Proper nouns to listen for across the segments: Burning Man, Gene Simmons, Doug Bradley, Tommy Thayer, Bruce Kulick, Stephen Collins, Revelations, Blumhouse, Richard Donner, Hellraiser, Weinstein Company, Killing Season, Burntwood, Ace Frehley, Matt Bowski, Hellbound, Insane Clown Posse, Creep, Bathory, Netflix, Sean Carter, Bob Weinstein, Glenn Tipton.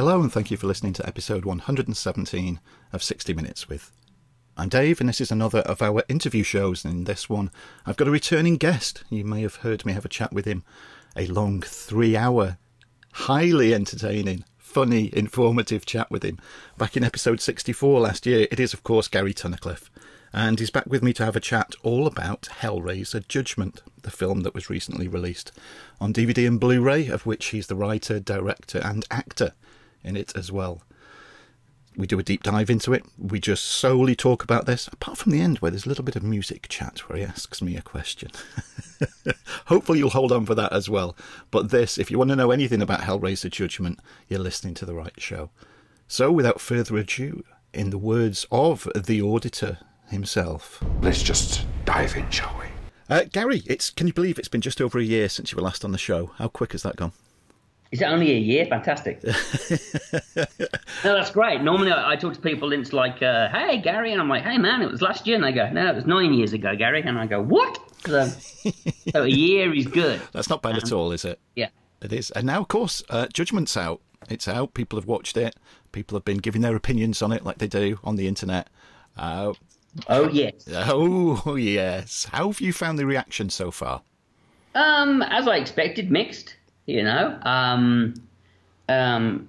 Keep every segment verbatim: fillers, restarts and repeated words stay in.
Hello and thank you for listening to episode one hundred seventeen of sixty minutes With. I'm Dave and this is another of our interview shows, and in this one I've got a returning guest. You may have heard me have a chat with him, a long three hour, highly entertaining, funny, informative chat with him back in episode sixty-four last year. It is of course Gary Tunnicliffe, and he's back with me to have a chat all about Hellraiser Judgment, the film that was recently released on D V D and Blu-ray, of which he's the writer, director and actor in it as well. We do a deep dive into it. We just solely talk about this, apart from the end where there's a little bit of music chat where he asks me a question. Hopefully you'll hold on for that as well. But this, if you want to know anything about Hellraiser Judgment, you're listening to the right show. So without further ado, in the words of The Auditor himself, let's just dive in, shall we? Uh, Gary, it's, can you believe it's been just over a year since you were last on the show? How quick has that gone? Is it only a year? Fantastic. No, that's great. Normally I, I talk to people and it's like, uh, hey, Gary. And I'm like, hey, man, it was last year. And they go, no, it was nine years ago, Gary. And I go, what? So, so a year is good. That's not bad um, at all, is it? Yeah. It is. And now, of course, uh, Judgment's out. It's out. People have watched it. People have been giving their opinions on it like they do on the internet. Uh, oh, yes. Oh, yes. How have you found the reaction so far? Um, as I expected, mixed. You know, um, um,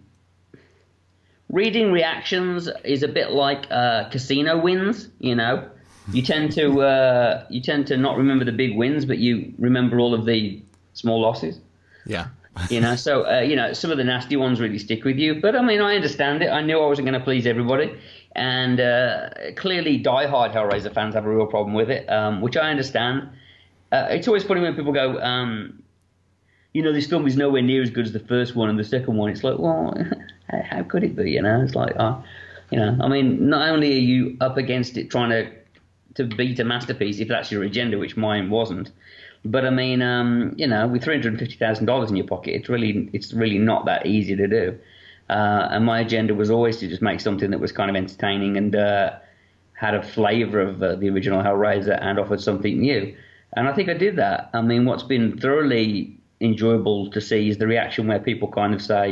reading reactions is a bit like uh, casino wins. You know, you tend to uh, you tend to not remember the big wins, but you remember all of the small losses. Yeah. You know, so uh, you know, some of the nasty ones really stick with you. But I mean, I understand it. I knew I wasn't going to please everybody, and uh, clearly, die-hard Hellraiser fans have a real problem with it, um, which I understand. Uh, it's always funny when people go, Um, you know, this film is nowhere near as good as the first one and the second one. It's like, well, how could it be, you know? It's like, uh, you know, I mean, not only are you up against it trying to to beat a masterpiece, if that's your agenda, which mine wasn't, but, I mean, um, you know, with three hundred fifty thousand dollars in your pocket, it's really it's really not that easy to do. Uh, and my agenda was always to just make something that was kind of entertaining and uh, had a flavour of uh, the original Hellraiser and offered something new. And I think I did that. I mean, what's been thoroughly enjoyable to see is the reaction where people kind of say,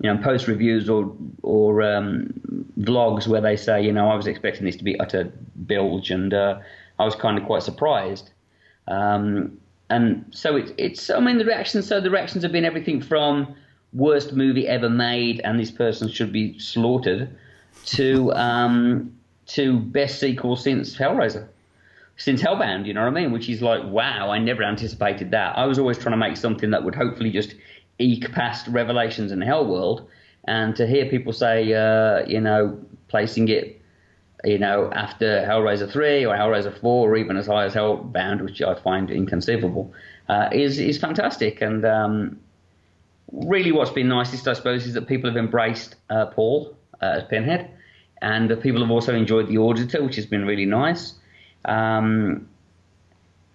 you know, post reviews or or um, vlogs where they say, you know, I was expecting this to be utter bilge, and uh, I was kind of quite surprised. Um, and so it's it's I mean the reactions so the reactions have been everything from worst movie ever made and this person should be slaughtered to um, to best sequel since Hellraiser. Since Hellbound, you know what I mean? Which is like, wow, I never anticipated that. I was always trying to make something that would hopefully just eke past Revelations and Hellworld. And to hear people say, uh, you know, placing it, you know, after Hellraiser three or Hellraiser four or even as high as Hellbound, which I find inconceivable, uh, is is fantastic. And um, really what's been nicest, I suppose, is that people have embraced uh, Paul uh, as Pinhead. And uh, people have also enjoyed The Auditor, which has been really nice. Um,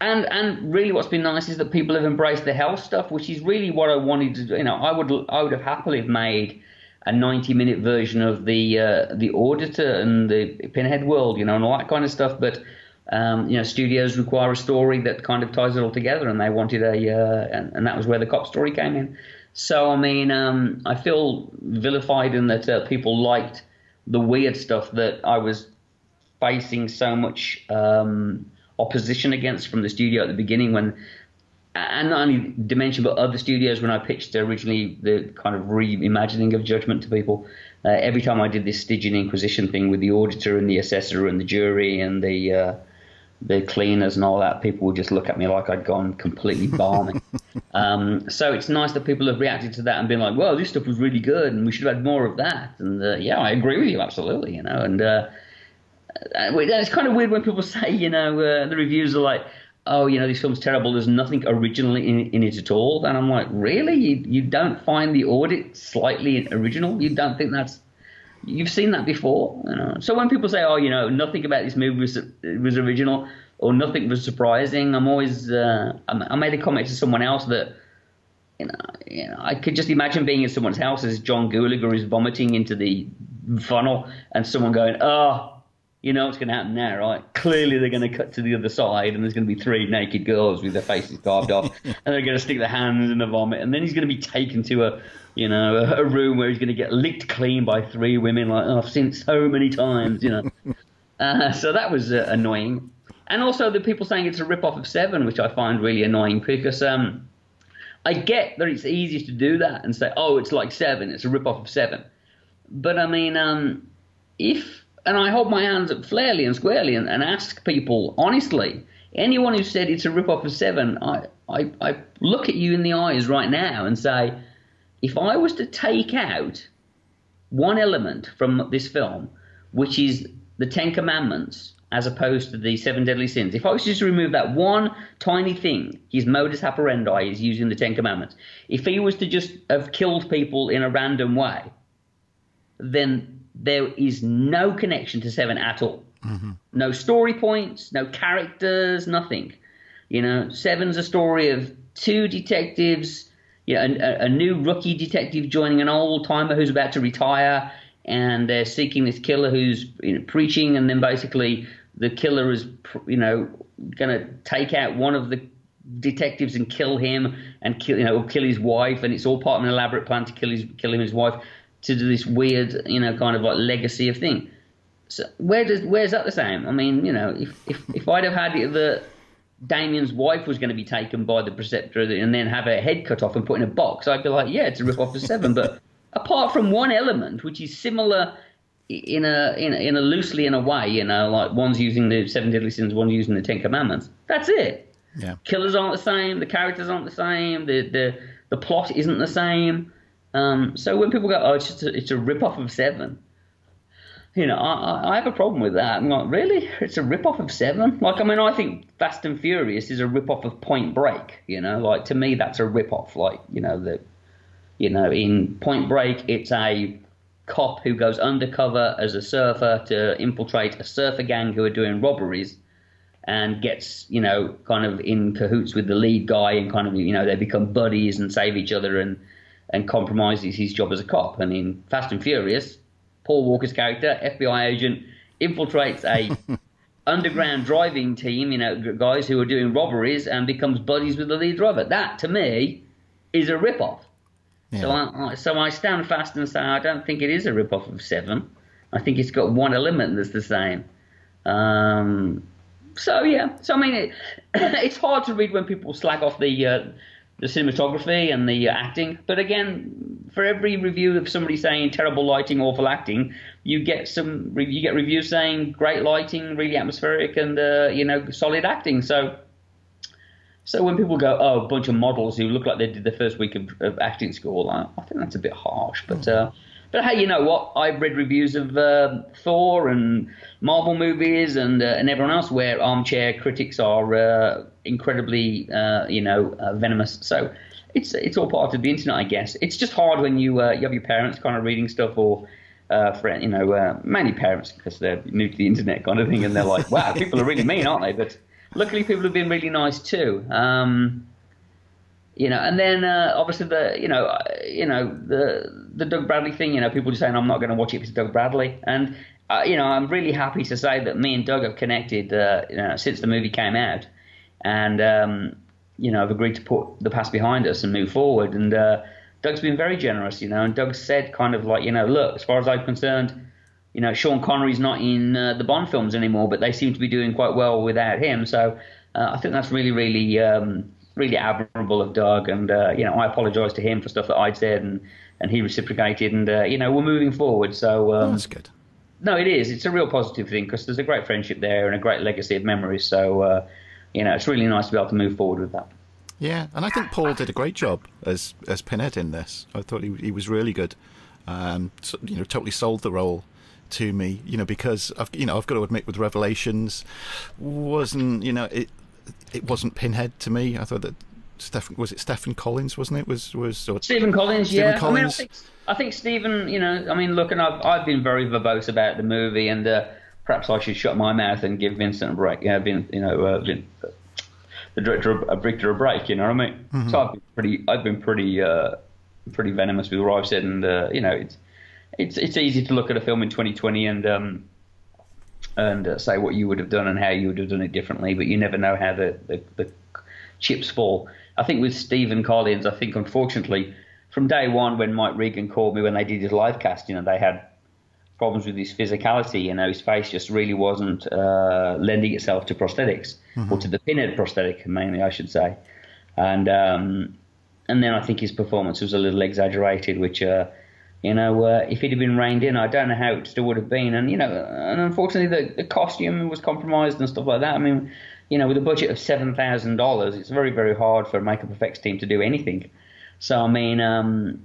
and and really, what's been nice is that people have embraced the hell stuff, which is really what I wanted to do. You know, I would I would have happily made a ninety minute version of the uh, the Auditor and the Pinhead World, you know, and all that kind of stuff. But um, you know, studios require a story that kind of ties it all together, and they wanted a uh, and, and that was where the cop story came in. So I mean, um, I feel vilified in that uh, people liked the weird stuff that I was facing so much um, opposition against from the studio at the beginning, when, and not only Dimension but other studios, when I pitched originally the kind of reimagining of Judgment to people, uh, every time I did this Stygian Inquisition thing with the Auditor and the Assessor and the jury and the uh, the cleaners and all that, people would just look at me like I'd gone completely balmy. um, so it's nice that people have reacted to that and been like, "Well, this stuff was really good, and we should have had more of that." And uh, yeah, I agree with you absolutely, you know, and. Uh, It's kind of weird when people say, you know, uh, the reviews are like, oh, you know, this film's terrible. There's nothing original in, in it at all. And I'm like, really? You, you don't find the audit slightly original? You don't think that's – you've seen that before? You know? So when people say, oh, you know, nothing about this movie was, was original or nothing was surprising, I'm always uh, – I made a comment to someone else that, you know, you know, I could just imagine being in someone's house as John Gulager is vomiting into the funnel and someone going, oh – You know what's going to happen now, right? Clearly they're going to cut to the other side and there's going to be three naked girls with their faces carved off and they're going to stick their hands in the vomit, and then he's going to be taken to a, you know, a, a room where he's going to get licked clean by three women like, oh, I've seen so many times, you know. Uh, so that was uh, annoying. And also the people saying it's a rip-off of Seven, which I find really annoying because um, I get that it's easy to do that and say, oh, it's like Seven, it's a rip-off of Seven. But, I mean, um, if... And I hold my hands up fairly and squarely and, and ask people, honestly, anyone who said it's a rip-off of Seven, I, I, I look at you in the eyes right now and say, if I was to take out one element from this film, which is the Ten Commandments as opposed to the Seven Deadly Sins, if I was just to remove that one tiny thing, his modus operandi is using the Ten Commandments, if he was to just have killed people in a random way, then... there is no connection to Seven at all. Mm-hmm. No story points, no characters, nothing. You know, Seven's a story of two detectives, you know, a, a new rookie detective joining an old-timer who's about to retire, and they're seeking this killer who's, you know, preaching, and then basically the killer is, you know, going to take out one of the detectives and kill him and kill, you know, kill his wife, and it's all part of an elaborate plan to kill his, kill him and his wife. To do this weird, you know, kind of like legacy of thing. So where does where's that the same? I mean, you know, if if, if I'd have had it that Damien's wife was going to be taken by the Preceptor and then have her head cut off and put in a box, I'd be like, yeah, it's a rip-off of Seven. But apart from one element, which is similar in a in a, in a loosely in a way, you know, like one's using the Seven Deadly Sins, one's using the Ten Commandments. That's it. Yeah. Killers aren't the same. The characters aren't the same. The the the plot isn't the same. Um, so when people go, oh, it's just a, it's a rip-off of Seven, you know, I, I have a problem with that. I'm like, really? It's a rip-off of Seven? Like, I mean, I think Fast and Furious is a rip-off of Point Break, you know? Like, to me, that's a rip-off. Like, you know, the, you know, in Point Break, it's a cop who goes undercover as a surfer to infiltrate a surfer gang who are doing robberies and gets, you know, kind of in cahoots with the lead guy and kind of, you know, they become buddies and save each other and... and compromises his job as a cop. And in Fast and Furious, Paul Walker's character, F B I agent, infiltrates a underground driving team, you know, guys who are doing robberies, and becomes buddies with the lead driver. That, to me, is a rip-off. Yeah. So, I, so I stand fast and say I don't think it is a rip-off of Seven. I think it's got one element that's the same. Um, so, yeah. So, I mean, it, it's hard to read when people slag off the... Uh, the cinematography and the acting. But again, for every review of somebody saying terrible lighting, awful acting, you get some you get reviews saying great lighting, really atmospheric, and uh, you know, solid acting. So, so when people go, oh, a bunch of models who look like they did the first week of, of acting school, I, I think that's a bit harsh. But uh, but hey, you know what? I've read reviews of uh, Thor and Marvel movies and uh, and everyone else where armchair critics are. Uh, incredibly uh, you know uh, venomous. So it's it's all part of the internet, I guess. It's just hard when you uh, you have your parents kind of reading stuff, or uh, friend, you know, uh, mainly parents because they're new to the internet kind of thing, and they're like, wow, people are really mean, aren't they? But luckily people have been really nice too. Um, you know, and then uh, obviously the you know uh, you know the the Doug Bradley thing, you know, people just saying I'm not going to watch it because it's Doug Bradley. And uh, you know, I'm really happy to say that me and Doug have connected uh, you know, since the movie came out. And, um, you know, I've agreed to put the past behind us and move forward. And uh, Doug's been very generous, you know, and Doug said kind of like, you know, look, as far as I'm concerned, you know, Sean Connery's not in uh, the Bond films anymore, but they seem to be doing quite well without him. So uh, I think that's really, really, um, really admirable of Doug. And, uh, you know, I apologize to him for stuff that I'd said, and, and he reciprocated. And, uh, you know, we're moving forward. So um, that's good. No, it is. It's a real positive thing because there's a great friendship there and a great legacy of memories. So, uh, you know, it's really nice to be able to move forward with that. Yeah, and I think Paul did a great job as as Pinhead in this. I thought he he was really good. Um, so, you know, totally sold the role to me. You know, because I've you know I've got to admit, with Revelations, wasn't you know it it wasn't Pinhead to me. I thought that Stephen was it Stephen Collins wasn't it was was or Stephen Collins. Stephen yeah, Collins. I mean, I think, I think Stephen. You know, I mean, look, and I've I've been very verbose about the movie and. Uh, Perhaps I should shut my mouth and give Vincent a break. You know, Vin, you know uh, Vin, the director, a Victor, a break. You know what I mean? Mm-hmm. So I've been pretty, I've been pretty, uh, pretty venomous with what I've said, and uh, you know, it's, it's, it's easy to look at a film in twenty twenty and um, and uh, say what you would have done and how you would have done it differently, but you never know how the, the, the chips fall. I think with Stephen Collins, I think unfortunately from day one when Mike Regan called me when they did his live casting and they had problems with his physicality, you know, his face just really wasn't uh, lending itself to prosthetics, mm-hmm. or to the Pinhead prosthetic mainly, I should say. And um, and then I think his performance was a little exaggerated, which, uh, you know, uh, if it had been reined in, I don't know how it still would have been. And, you know, and unfortunately the, the costume was compromised and stuff like that. I mean, you know, with a budget of seven thousand dollars, it's very, very hard for a makeup effects team to do anything. So, I mean, um,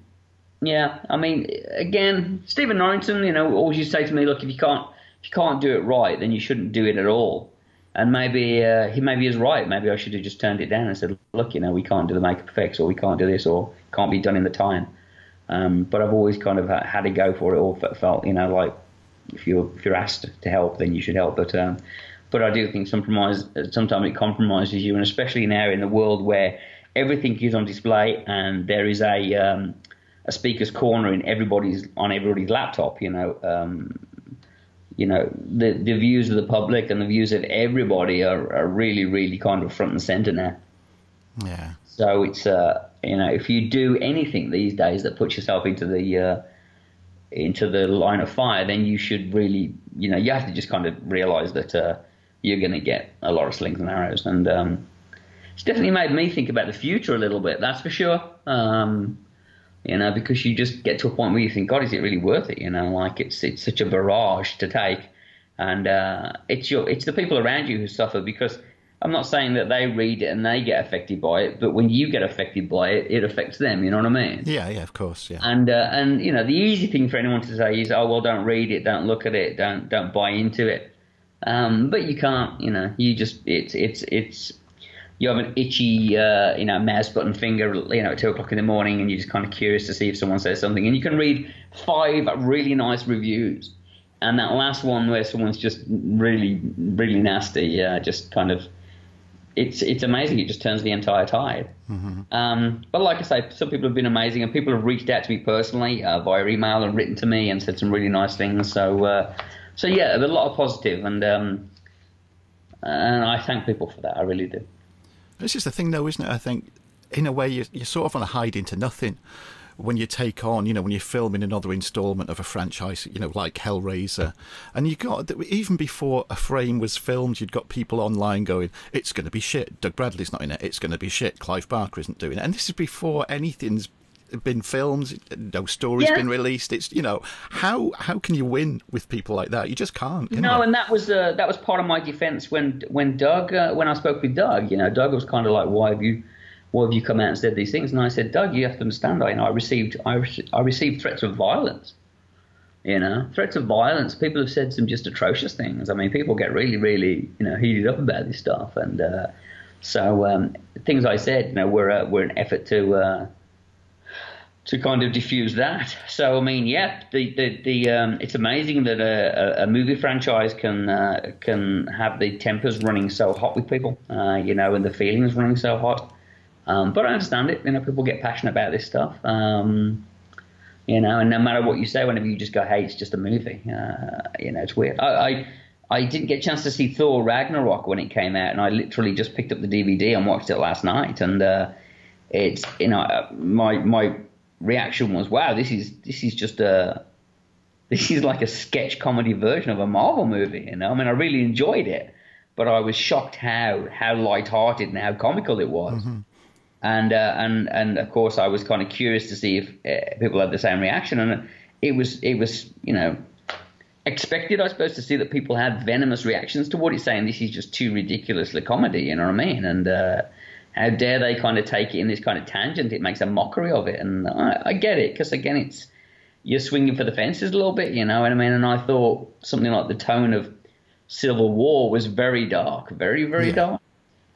yeah, I mean, again, Stephen Norrington, you know, always used to say to me, look, if you can't if you can't do it right, then you shouldn't do it at all. And maybe uh, he maybe is right. Maybe I should have just turned it down and said, look, you know, we can't do the makeup effects, or we can't do this, or can't be done in the time. Um, but I've always kind of had a go for it, or felt, you know, like if you're, if you're asked to help, then you should help. But um, but I do think sometimes it compromises you, and especially now in the world where everything is on display and there is a um, a speaker's corner in everybody's on everybody's laptop, you know. Um, you know, the, the views of the public and the views of everybody are, are really, really kind of front and center now. Yeah. So it's, uh, you know, if you do anything these days that puts yourself into the uh, into the line of fire, then you should really, you know, you have to just kind of realize that uh, you're going to get a lot of slings and arrows. And um, it's definitely made me think about the future a little bit, that's for sure. Um, you know, because you just get to a point where you think, God, is it really worth it? You know, like it's it's such a barrage to take, and uh, it's your it's the people around you who suffer, because I'm not saying that they read it and they get affected by it, but when you get affected by it, it affects them. You know what I mean? Yeah, yeah, of course, yeah. And uh, and you know, the easy thing for anyone to say is, oh well, don't read it, don't look at it, don't don't buy into it. Um, but you can't, you know, you just it's it's it's. You have an itchy, uh, you know, mouse button finger, you know, at two o'clock in the morning, and you're just kind of curious to see if someone says something. And you can read five really nice reviews, and that last one where someone's just really, really nasty, uh, just kind of, it's it's amazing. It just turns the entire tide. Mm-hmm. Um, but like I say, some people have been amazing, and people have reached out to me personally uh, via email and written to me and said some really nice things. So, uh, so yeah, a lot of positive, and um, and I thank people for that. I really do. This is the thing, though, isn't it? I think, in a way, you're, you're sort of on a hide into nothing when you take on, you know, when you're filming another instalment of a franchise, you know, like Hellraiser. And you got, even before a frame was filmed, you'd got people online going, it's going to be shit. Doug Bradley's not in it. It's going to be shit. Clive Barker isn't doing it. And this is before anything's been filmed, no story's yeah. been released. It's, you know, how how can you win with people like that? You just can't. Can no, you? And that was uh, that was part of my defence when when Doug uh, when I spoke with Doug. You know, Doug was kind of like, why have you why have you come out and said these things? And I said, Doug, you have to understand. I you know, I received I, re- I received threats of violence. You know, threats of violence. People have said some just atrocious things. I mean, people get really really you know heated up about this stuff, and uh, so um, things I said, you know, were uh, were an effort to. Uh, to kind of diffuse that. So, I mean, yeah, the, the, the, um, it's amazing that a, a movie franchise can uh, can have the tempers running so hot with people, uh, you know, and the feelings running so hot. Um, but I understand it. You know, people get passionate about this stuff, um, you know, and no matter what you say, whenever you just go, hey, it's just a movie, uh, you know, it's weird. I, I I didn't get a chance to see Thor Ragnarok when it came out, and I literally just picked up the D V D and watched it last night. And uh, it's, you know, my my... reaction was, wow, this is this is just a this is like a sketch comedy version of a Marvel movie, you know. I mean, I really enjoyed it, but I was shocked how how lighthearted and how comical it was. Mm-hmm. And uh, and and of course, I was kind of curious to see if uh, people had the same reaction, and it was it was you know expected, I suppose, to see that people had venomous reactions to what it's saying. This is just too ridiculously comedy, you know what I mean? And uh, how dare they kind of take it in this kind of tangent? It makes a mockery of it, and I, I get it, because again, it's you're swinging for the fences a little bit, you know what I mean? And I thought something like the tone of Civil War was very dark, very very yeah. dark.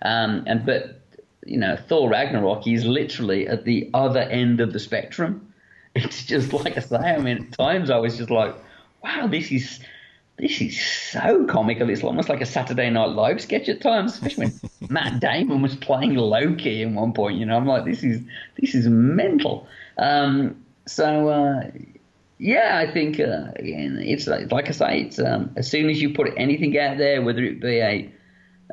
Um, and but you know, Thor Ragnarok is literally at the other end of the spectrum. It's just like I say. I mean, at times I was just like, wow, this is this is so comical. It's almost like a Saturday Night Live sketch at times, especially when Matt Damon was playing Loki at one point. You know, I'm like, this is this is mental. Um, so, uh, Yeah, I think uh, again, it's like, like I say, it's, um, as soon as you put anything out there, whether it be a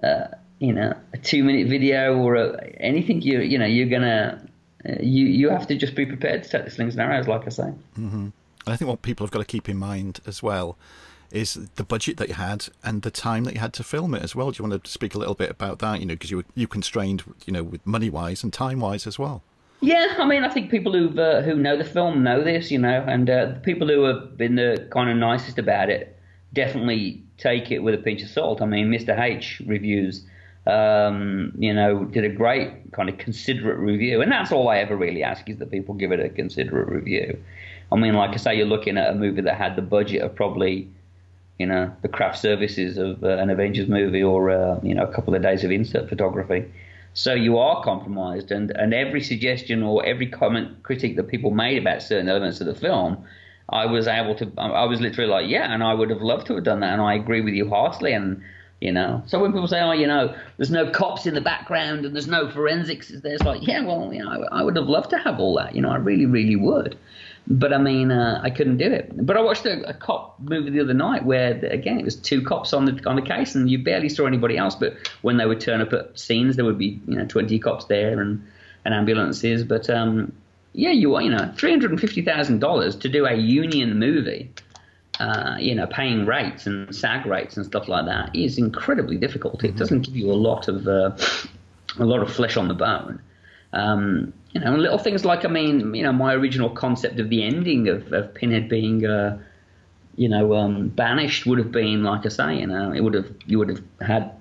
uh, you know a two-minute video or a, anything, you you know you're gonna uh, you you have to just be prepared to take the slings and arrows, like I say. Mm-hmm. I think what people have got to keep in mind as well is the budget that you had and the time that you had to film it as well. Do you want to speak a little bit about that? You know, because you were you constrained, you know, with money wise and time wise as well. Yeah, I mean, I think people who uh, who know the film know this, you know, and uh, the people who have been the kind of nicest about it definitely take it with a pinch of salt. I mean, Mister H reviews, um, you know, did a great kind of considerate review, and that's all I ever really ask is that people give it a considerate review. I mean, like I say, you're looking at a movie that had the budget of probably, you know, the craft services of uh, an Avengers movie or, uh, you know, a couple of days of insert photography. So you are compromised, and, and every suggestion or every comment, critique that people made about certain elements of the film, I was able to, I was literally like, yeah, and I would have loved to have done that, and I agree with you heartily, and, you know. So when people say, oh, you know, there's no cops in the background and there's no forensics, there's like, yeah, well, you know, I would have loved to have all that, you know, I really, really would. But, I mean, uh, I couldn't do it. But I watched a, a cop movie the other night where, again, it was two cops on the on the case and you barely saw anybody else. But when they would turn up at scenes, there would be, you know, twenty cops there and, and ambulances. But, um, yeah, you you know, three hundred fifty thousand dollars to do a union movie, uh, you know, paying rates and SAG rates and stuff like that is incredibly difficult. It doesn't give you a lot of, uh, a lot of flesh on the bone. Um, you know, little things like, I mean, you know, my original concept of the ending of, of Pinhead being, uh, you know, um, banished would have been, like I say, you know, it would have, you would have had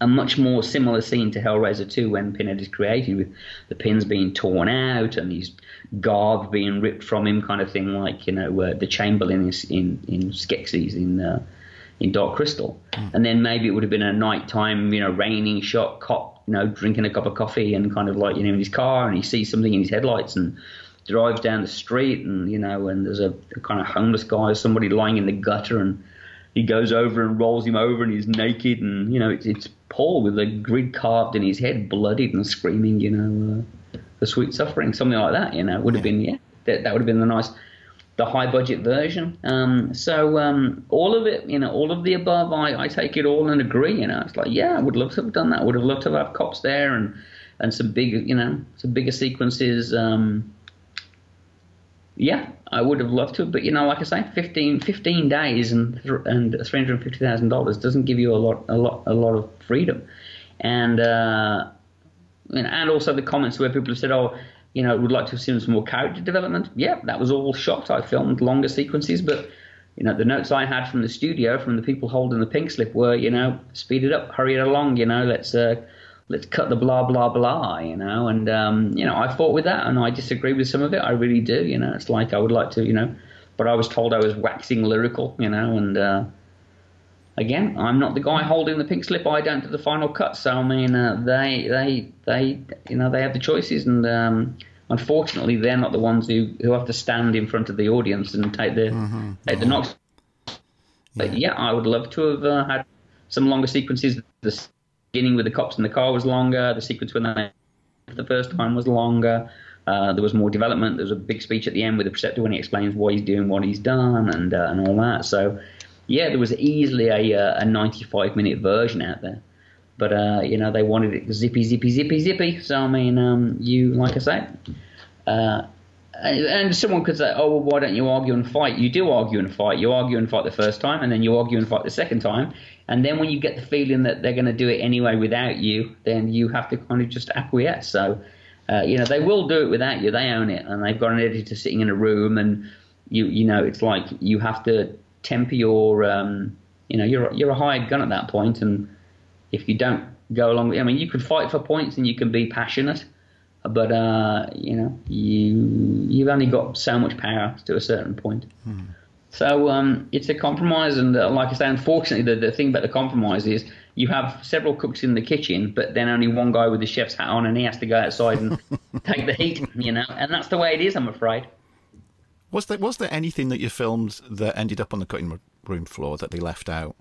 a much more similar scene to Hellraiser two when Pinhead is created, with the pins being torn out and his garb being ripped from him, kind of thing, like, you know, uh, the Chamberlain is in, in Skeksis in, uh, in Dark Crystal. And then maybe it would have been a nighttime, you know, raining shot, cop, you know, drinking a cup of coffee and kind of like, you know, in his car, and he sees something in his headlights and drives down the street, and, you know, and there's a, a kind of homeless guy or somebody lying in the gutter, and he goes over and rolls him over, and he's naked, and, you know, it's, it's Paul with a grid carved in his head, bloodied and screaming, you know, uh, for sweet suffering, something like that, you know, would have been, yeah, that, that would have been the nice, the high budget version. Um, so um, all of it, you know, all of the above, I, I take it all and agree, you know. It's like, yeah, I would love to have done that. I would have loved to have cops there and, and some big, you know, some bigger sequences. Um, yeah, I would have loved to. But, you know, like I say, fifteen, fifteen days and and three hundred fifty thousand dollars doesn't give you a lot, a lot, a lot of freedom. And, uh, and, and also the comments where people have said, oh, you know, would like to have seen some more character development. Yeah, that was all shot. I filmed longer sequences, but, you know, the notes I had from the studio, from the people holding the pink slip, were, you know, speed it up, hurry it along, you know, let's uh, let's cut the blah, blah, blah, you know. And, um, you know, I fought with that, and I disagree with some of it. I really do, you know. It's like I would like to, you know, but I was told I was waxing lyrical, you know, and, uh, again, I'm not the guy holding the pink slip. I don't do the final cut. So, I mean, uh, they, they, they, you know, they have the choices, and, um, unfortunately, they're not the ones who, who have to stand in front of the audience and take the mm-hmm. take the mm-hmm. knocks. But yeah. yeah, I would love to have uh, had some longer sequences. The beginning with the cops in the car was longer. The sequence when they for the first time was longer. Uh, there was more development. There was a big speech at the end with the Preceptor when he explains why he's doing what he's done, and uh, and all that. So yeah, there was easily a a ninety-five minute version out there. But, uh, you know, they wanted it zippy, zippy, zippy, zippy. So, I mean, um, you, like I say, uh, and someone could say, oh, well, why don't you argue and fight? You do argue and fight. You argue and fight the first time, and then you argue and fight the second time. And then when you get the feeling that they're going to do it anyway without you, then you have to kind of just acquiesce. So, uh, you know, they will do it without you. They own it. And they've got an editor sitting in a room, and, you you know, it's like you have to temper your, um, you know, you're, you're a hired gun at that point, and if you don't go along with, I mean, you can fight for points and you can be passionate, but, uh, you know, you, you've only got so much power to a certain point. Hmm. So um, it's a compromise. And uh, like I say, unfortunately, the, the thing about the compromise is you have several cooks in the kitchen, but then only one guy with the chef's hat on, and he has to go outside and take the heat, you know, and that's the way it is, I'm afraid. Was there, was there anything that you filmed that ended up on the cutting room floor that they left out?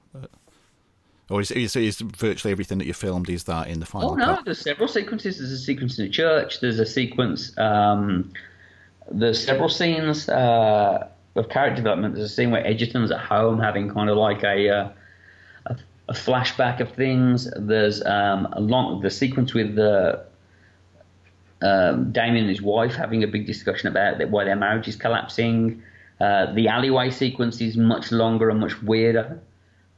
Or is, is, is virtually everything that you filmed, is that in the final? Oh, no, cut? There's several sequences. There's a sequence in the church. There's a sequence. Um, there's several scenes uh, of character development, there's a scene where Edgerton's at home having kind of like a uh, a, a flashback of things. There's um, a long the sequence with the um, Damien and his wife having a big discussion about that, why their marriage is collapsing. Uh, the alleyway sequence is much longer and much weirder.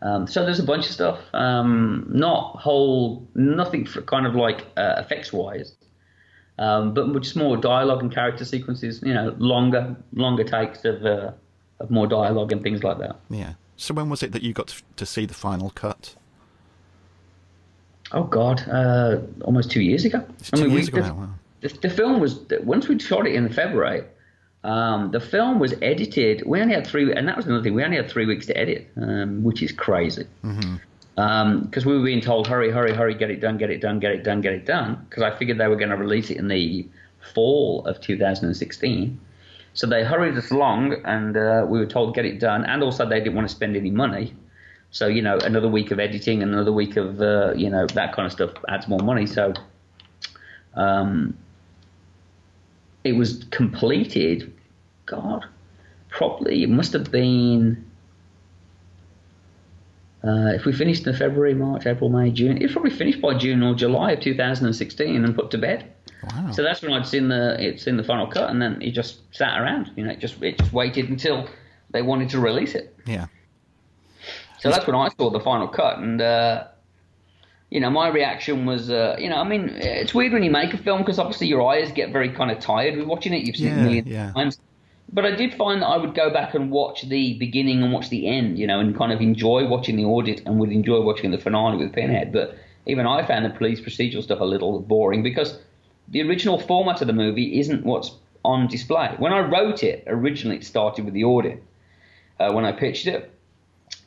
Um, so there's a bunch of stuff, um, not whole, nothing for kind of like uh, effects wise, um, but just more dialogue and character sequences. You know, longer, longer takes of uh, of more dialogue and things like that. Yeah. So when was it that you got to, to see the final cut? Oh God, uh, almost two years ago. It's two I mean, years we, ago. The, wow. the, the film was once we shot it in February. Um, the film was edited. We only had three, and that was another thing. We only had three weeks to edit, um, which is crazy. Mm-hmm. Um, because we were being told, hurry, hurry, hurry, get it done, get it done, get it done, get it done. Because I figured they were going to release it in the fall of two thousand sixteen. So they hurried us along, and uh, we were told get it done. And also, they didn't want to spend any money. So you know, another week of editing, another week of uh, you know that kind of stuff adds more money. So. Um, It was completed, God, probably it must have been, uh, if we finished in February, March, April, May, June, it was probably finished by June or July of two thousand sixteen and put to bed. Wow. So that's when I'd seen the, it's in the final cut, and then it just sat around, you know, it just, it just waited until they wanted to release it. Yeah. So that's when I saw the final cut, and, uh, you know, my reaction was, uh, you know, I mean, it's weird when you make a film because obviously your eyes get very kind of tired with watching it. You've seen yeah, it a million yeah. times. But I did find that I would go back and watch the beginning and watch the end, you know, and kind of enjoy watching the audit and would enjoy watching the finale with Pinhead. But even I found the police procedural stuff a little boring because the original format of the movie isn't what's on display. When I wrote it, originally it started with the audit uh, when I pitched it.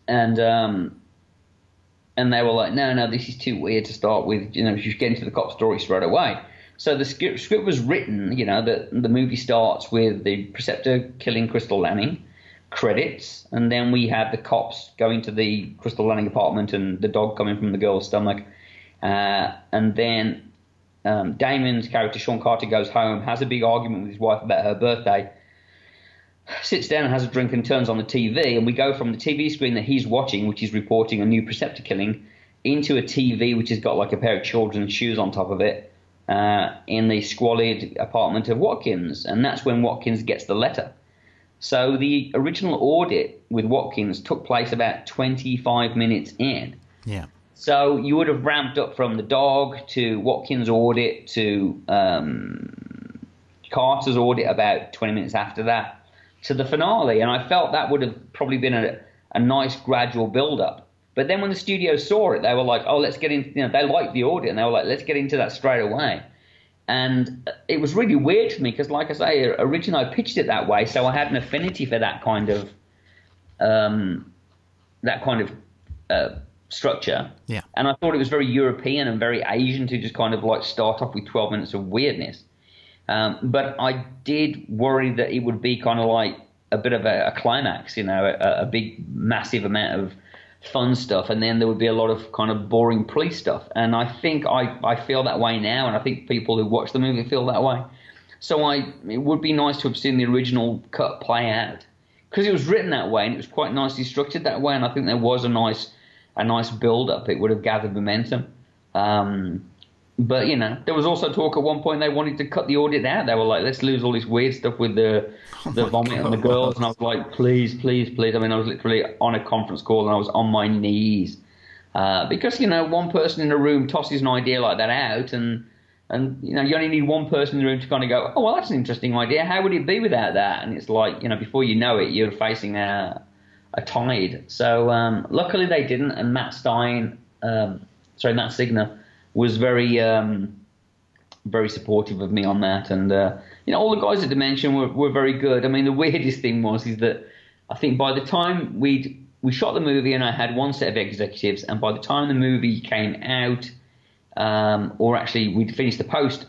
And... um And they were like, no, no, this is too weird to start with. You know, you should get into the cop story straight away. So the script, script was written, you know, that the movie starts with the Preceptor killing Crystal Lanning, credits, and then we have the cops going to the Crystal Lanning apartment and the dog coming from the girl's stomach. Uh, and then um, Damon's character, Sean Carter, goes home, has a big argument with his wife about her birthday, sits down and has a drink and turns on the T V, and we go from the T V screen that he's watching, which is reporting a new Preceptor killing, into a T V which has got like a pair of children's shoes on top of it uh, in the squalid apartment of Watkins, and that's when Watkins gets the letter. So the original audit with Watkins took place about twenty-five minutes in. Yeah. So you would have ramped up from the dog to Watkins' audit to um, Carter's audit about twenty minutes after that, to the finale, and I felt that would have probably been a, a nice gradual build-up. But then when the studio saw it, they were like, oh, let's get into, you know, they liked the audit, and they were like, let's get into that straight away. And it was really weird for me, because like I say, originally I pitched it that way, so I had an affinity for that kind of, um, that kind of uh, structure. Yeah. And I thought it was very European and very Asian to just kind of like start off with twelve minutes of weirdness. Um, but I did worry that it would be kind of like a bit of a, a climax, you know, a, a big, massive amount of fun stuff. And then there would be a lot of kind of boring police stuff. And I think I, I feel that way now. And I think people who watch the movie feel that way. So I it would be nice to have seen the original cut play out, because it was written that way and it was quite nicely structured that way. And I think there was a nice a nice build up. It would have gathered momentum. Um But, you know, there was also talk at one point they wanted to cut the audit out. They were like, let's lose all this weird stuff with the the oh vomit God. and the girls. And I was like, please, please, please. I mean, I was literally on a conference call and I was on my knees. Uh, because, you know, one person in a room tosses an idea like that out. And, and, you know, you only need one person in the room to kind of go, oh, well, that's an interesting idea. How would it be without that? And it's like, you know, before you know it, you're facing a, a tide. So um, luckily they didn't. And Matt Stein, um, sorry, Matt Signer, was very, um, very supportive of me on that, and uh, you know, all the guys at Dimension were, were very good. I mean, the weirdest thing was is that I think by the time we we shot the movie, and I had one set of executives, and by the time the movie came out, um, or actually we'd finished the post,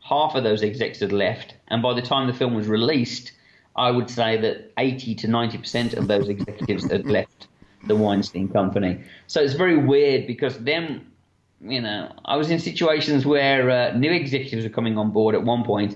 half of those execs had left, and by the time the film was released, I would say that eighty to ninety percent of those executives had left the Weinstein Company. So it's very weird because them. You know, I was in situations where uh, new executives were coming on board at one point,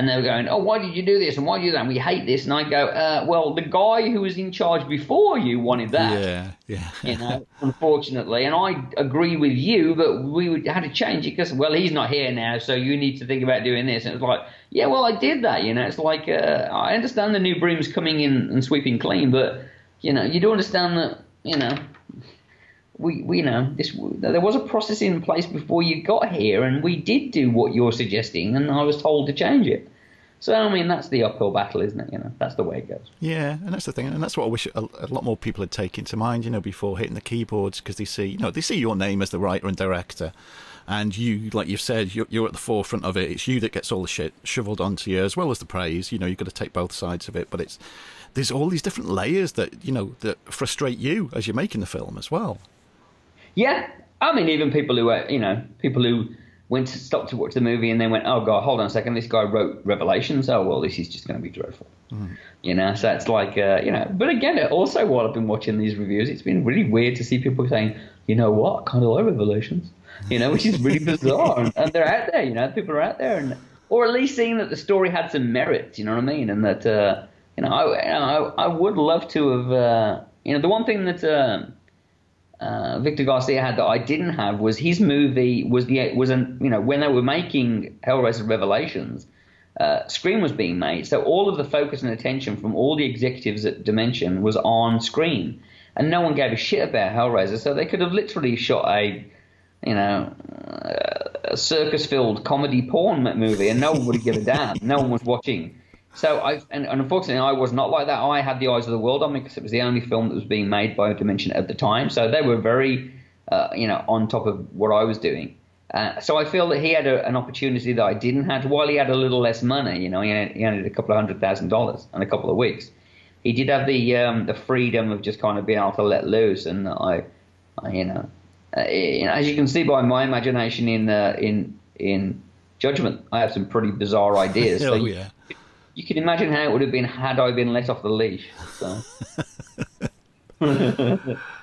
And they were going, oh, why did you do this? And why did you do that? And we hate this. And I go, uh, well, the guy who was in charge before you wanted that. Yeah, yeah. You know, unfortunately. And I agree with you, but we had to change it because, well, he's not here now, so you need to think about doing this. And it's like, yeah, well, I did that. You know, it's like, uh, I understand the new broom's coming in and sweeping clean, but, you know, you do understand that, you know, we, we you know, this, there was a process in place before you got here, and we did do what you're suggesting, and I was told to change it. So, I mean, that's the uphill battle, isn't it? You know, that's the way it goes. Yeah, and that's the thing. And that's what I wish a, a lot more people had taken to mind, you know, before hitting the keyboards, because they see, you know, they see your name as the writer and director. And you, like you've said, you're, you're at the forefront of it. It's you that gets all the shit shoveled onto you as well as the praise. You know, you've got to take both sides of it. But it's there's all these different layers that, you know, that frustrate you as you're making the film as well. Yeah. I mean, even people who, are, you know, people who... went to stop to watch the movie and then went, oh, God, hold on a second, this guy wrote Revelations. Oh, well, this is just going to be dreadful. Mm. You know, so it's like, uh, you know. But again, also while I've been watching these reviews, it's been really weird to see people saying, you know what, kind of like Revelations, you know, which is really bizarre. and, and they're out there, you know, people are out there. and Or at least seeing that the story had some merit, you know what I mean? And that, uh, you know, I, I I would love to have, uh, you know, the one thing that... Uh, Uh, Victor Garcia had that I didn't have was his movie was the was an you know when they were making Hellraiser Revelations, uh, Scream was being made, so all of the focus and attention from all the executives at Dimension was on Scream, and no one gave a shit about Hellraiser, so they could have literally shot a you know a circus-filled comedy porn movie, and no one would give a damn. No one was watching. So I and, and unfortunately I was not like that. I had the eyes of the world on me because it was the only film that was being made by Dimension at the time. So they were very, uh, you know, on top of what I was doing. Uh, so I feel that he had a, an opportunity that I didn't have. While he had a little less money, you know, he had, he had a couple of hundred thousand dollars and a couple of weeks. He did have the um, the freedom of just kind of being able to let loose. And I, I you know, uh, you know, as you can see by my imagination in uh, in in Judgment, I have some pretty bizarre ideas. Oh so you, yeah. You can imagine how it would have been had I been let off the leash. So.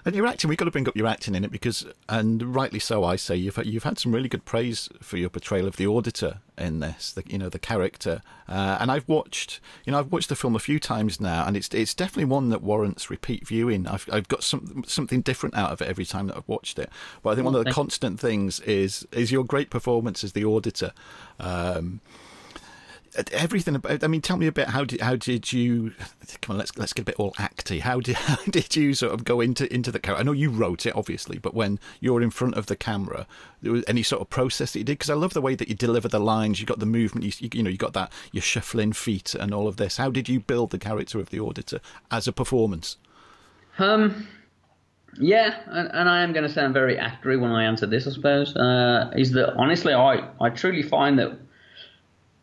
And your acting, we've got to bring up your acting in it because, and rightly so, I say, you've, you've had some really good praise for your portrayal of the Auditor in this, the, you know, the character. Uh, and I've watched, you know, I've watched the film a few times now, and it's it's definitely one that warrants repeat viewing. I've I've got some, something different out of it every time that I've watched it. But I think one of the constant things is is your great performance as the Auditor. Um Everything about. I mean, tell me a bit. How did how did you? Come on, let's let's get a bit all acty. How did how did you sort of go into into the character? I know you wrote it, obviously, but when you're in front of the camera, there was any sort of process that you did? Because I love the way that you deliver the lines. You got the movement. You you know you got that your shuffling feet and all of this. How did you build the character of the Auditor as a performance? Um, yeah, and, and I am going to sound very actory when I answer this, I suppose. Uh, is that honestly, I I truly find that.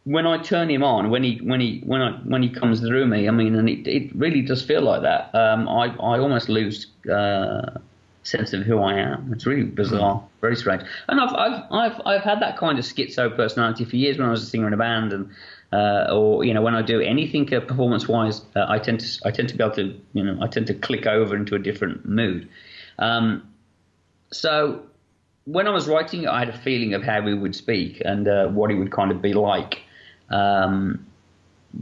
When I turn him on, when he when he when I when he comes through me, I mean, and it it really does feel like that. Um, I I almost lose uh, sense of who I am. It's really bizarre, very strange. And I've I've I've I've had that kind of schizo personality for years. When I was a singer in a band, and uh, or you know, when I do anything uh, performance wise, uh, I tend to I tend to be able to you know I tend to click over into a different mood. Um, so. When I was writing, I had a feeling of how he would speak and uh, what he would kind of be like. Um,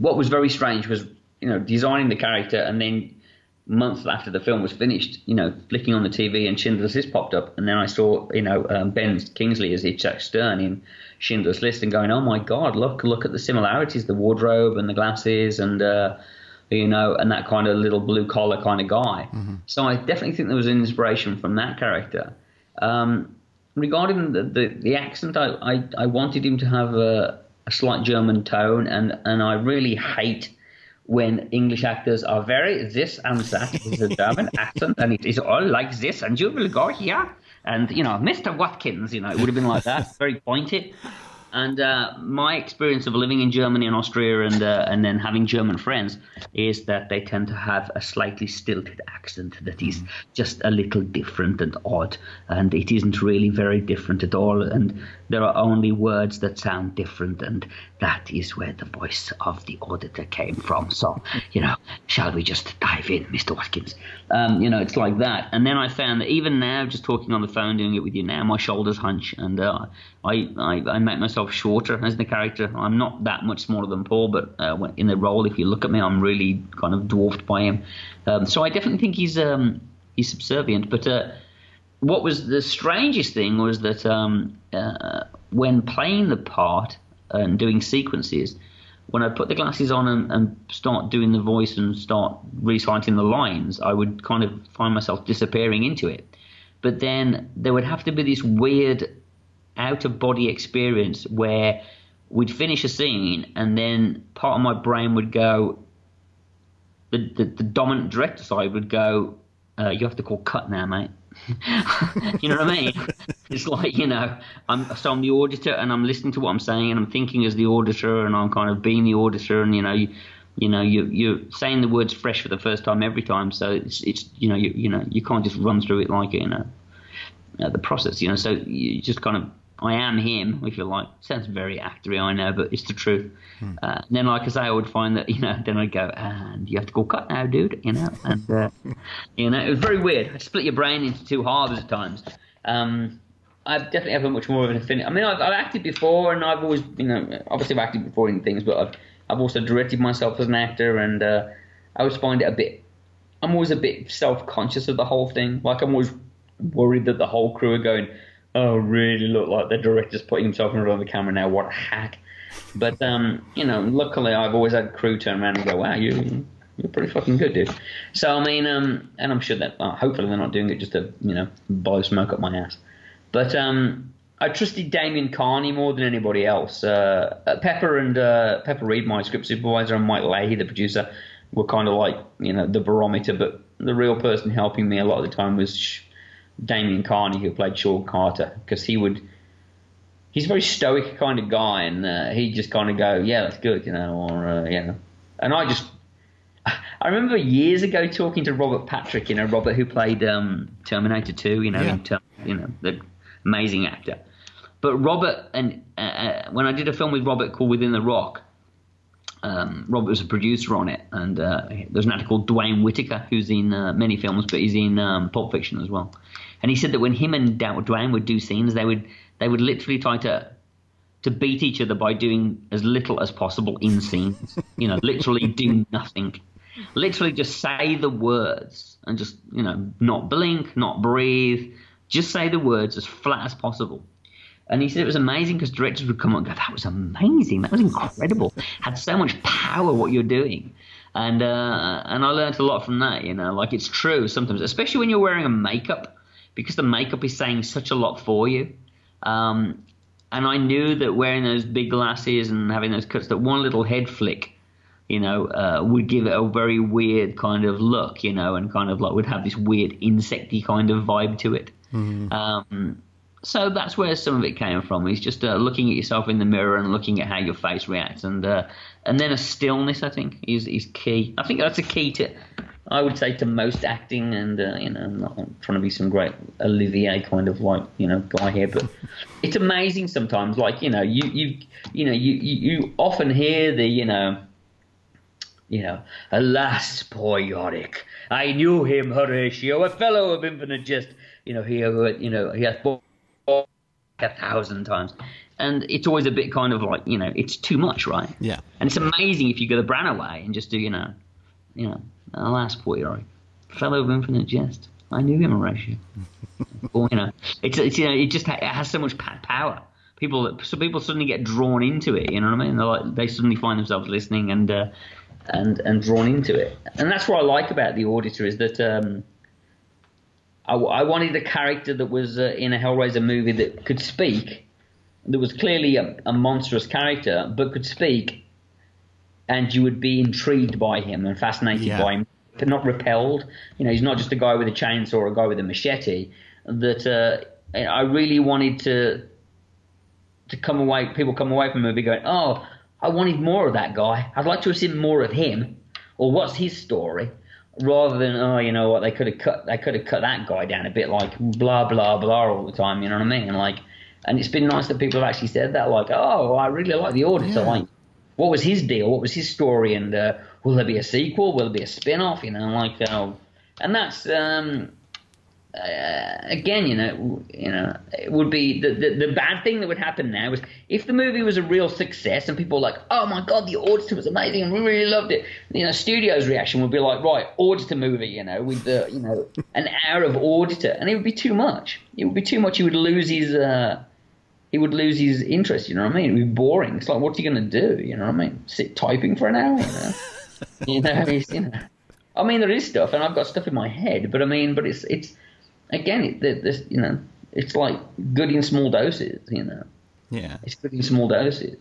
what was very strange was, you know, designing the character and then months after the film was finished, you know, flicking on the T V and Schindler's List popped up. And then I saw, you know, um, Ben Kingsley as Itzhak Stern in Schindler's List and going, oh, my God, look, look at the similarities, the wardrobe and the glasses and, uh, you know, and that kind of little blue collar kind of guy. Mm-hmm. So I definitely think there was an inspiration from that character. Um, Regarding the, the, the accent, I, I, I wanted him to have a, a slight German tone, and, and I really hate when English actors are very this and that is a German accent, and it is all like this, and you will go here, and, you know, Mister Watkins, you know, it would have been like that, very pointed. And uh, my experience of living in Germany and Austria and uh, and then having German friends is that they tend to have a slightly stilted accent that is just a little different and odd. And it isn't really very different at all. And there are only words that sound different. And that is where the voice of the Auditor came from. So, you know, shall we just dive in, Mister Watkins? Um, you know, it's like that. And then I found that even now, just talking on the phone, doing it with you now, my shoulders hunch. And uh, I, I, I make myself myself shorter as the character. I'm not that much smaller than Paul, but uh, in the role, if you look at me, I'm really kind of dwarfed by him. Um, so I definitely think he's um, he's subservient. But uh, what was the strangest thing was that um, uh, when playing the part and doing sequences, when I put the glasses on and, and start doing the voice and start reciting the lines, I would kind of find myself disappearing into it. But then there would have to be this weird out-of-body experience where we'd finish a scene and then part of my brain would go, the, the, the dominant director side would go, uh, you have to call cut now, mate. You know what I mean? It's like, you know, I'm so I'm the auditor and I'm listening to what I'm saying and I'm thinking as the auditor and I'm kind of being the auditor and, you know, you, you know, you, you're saying the words fresh for the first time every time. So it's, it's you know, you, you know, you can't just run through it like, you know, uh, the process, you know, so you just kind of, I am him, if you like. Sounds very actory, I know, but it's the truth. Hmm. Uh, and then, like I say, I would find that, you know, then I'd go, and you have to go cut now, dude, you know. And, uh, you know, it was very weird. I'd split your brain into two halves at times. Um, I definitely have a much more of an affinity. I mean, I've, I've acted before, and I've always, you know, obviously I've acted before in things, but I've, I've also directed myself as an actor, and uh, I always find it a bit, I'm always a bit self-conscious of the whole thing. Like, I'm always worried that the whole crew are going, oh, really look like the director's putting himself in front of the camera now. What a hack. But, um, you know, luckily I've always had crew turn around and go, wow, you, you're pretty fucking good, dude. So, I mean, um, and I'm sure that uh, hopefully they're not doing it just to, you know, blow smoke up my ass. But um, I trusted Damien Carney more than anybody else. Uh, Pepper and uh, Pepper Reed, my script supervisor, and Mike Leahy, the producer, were kind of like, you know, the barometer. But the real person helping me a lot of the time was Sh- Damien Carney, who played Sean Carter, because he would he's a very stoic kind of guy, and uh, he'd just kind of go, yeah, that's good, you know, or uh, you know. And I just I remember years ago talking to Robert Patrick, you know, Robert who played um, Terminator two, you know, yeah. Term, you know, the amazing actor. But Robert and uh, when I did a film with Robert called Within the Rock, um, Robert was a producer on it, and uh, there's an actor called Dwayne Whittaker who's in uh, many films, but he's in um, Pulp Fiction as well. And he said that when him and Dwayne would do scenes, they would they would literally try to to beat each other by doing as little as possible in scenes. You know, literally do nothing, literally just say the words and just, you know, not blink, not breathe, just say the words as flat as possible. And he said it was amazing because directors would come on and go, that was amazing, that was incredible, had so much power what you're doing. And uh, and I learned a lot from that. You know, like it's true sometimes, especially when you're wearing a makeup. Because the makeup is saying such a lot for you. Um, and I knew that wearing those big glasses and having those cuts, that one little head flick, you know, uh, would give it a very weird kind of look, you know, and kind of like would have this weird insecty kind of vibe to it. Mm. Um, so that's where some of it came from. It's just uh, looking at yourself in the mirror and looking at how your face reacts. And uh, and then a stillness, I think, is, is key. I think that's a key to I would say to most acting, and uh, you know, I'm not trying to be some great Olivier kind of like, you know, guy here, but it's amazing sometimes. Like, you know, you you you know you you often hear the you know, you know, alas, poor Yorick, I knew him, Horatio, a fellow of infinite jest. You know, he you know he has bought a thousand times, and it's always a bit kind of like, you know, it's too much, right? Yeah. And it's amazing if you go the Branaway and just do you know, you know. Alas, poor Yorick, fellow of infinite jest. I knew him, Horatio. Or you know, it's, it's you know, it just ha- it has so much power. People, so people suddenly get drawn into it. You know what I mean? They're like, they suddenly find themselves listening and uh, and and drawn into it. And that's what I like about The Auditor is that um, I, I wanted a character that was uh, in a Hellraiser movie that could speak, that was clearly a, a monstrous character, but could speak. And you would be intrigued by him and fascinated yeah. by him, but not repelled. You know, he's not just a guy with a chainsaw or a guy with a machete. That uh, I really wanted to to come away. People come away from the movie going, "Oh, I wanted more of that guy. I'd like to have seen more of him." Or what's his story? Rather than, "Oh, you know what? They could have cut. They could have cut that guy down a bit." Like blah blah blah all the time. You know what I mean? And like, and it's been nice that people have actually said that. Like, "Oh, well, I really like The Auditor." Yeah. Like. What was his deal? What was his story? And uh, will there be a sequel? Will there be a spin-off? You know, like, uh, and that's um, uh, again, you know, you know, it would be the, the the bad thing that would happen now is if the movie was a real success and people were like, oh my god, The Auditor was amazing and we really loved it. You know, studio's reaction would be like, right, Auditor movie, you know, with the you know an hour of Auditor, and it would be too much. It would be too much. He would lose his uh, he would lose his interest. You know what I mean? It would be boring. It's like, what's he going to do? You know what I mean? Sit typing for an hour. You know, you know, he's, you know. I mean, there is stuff, and I've got stuff in my head, but I mean, but it's it's again, it, this, you know, it's like good in small doses, you know. Yeah, it's good in small doses.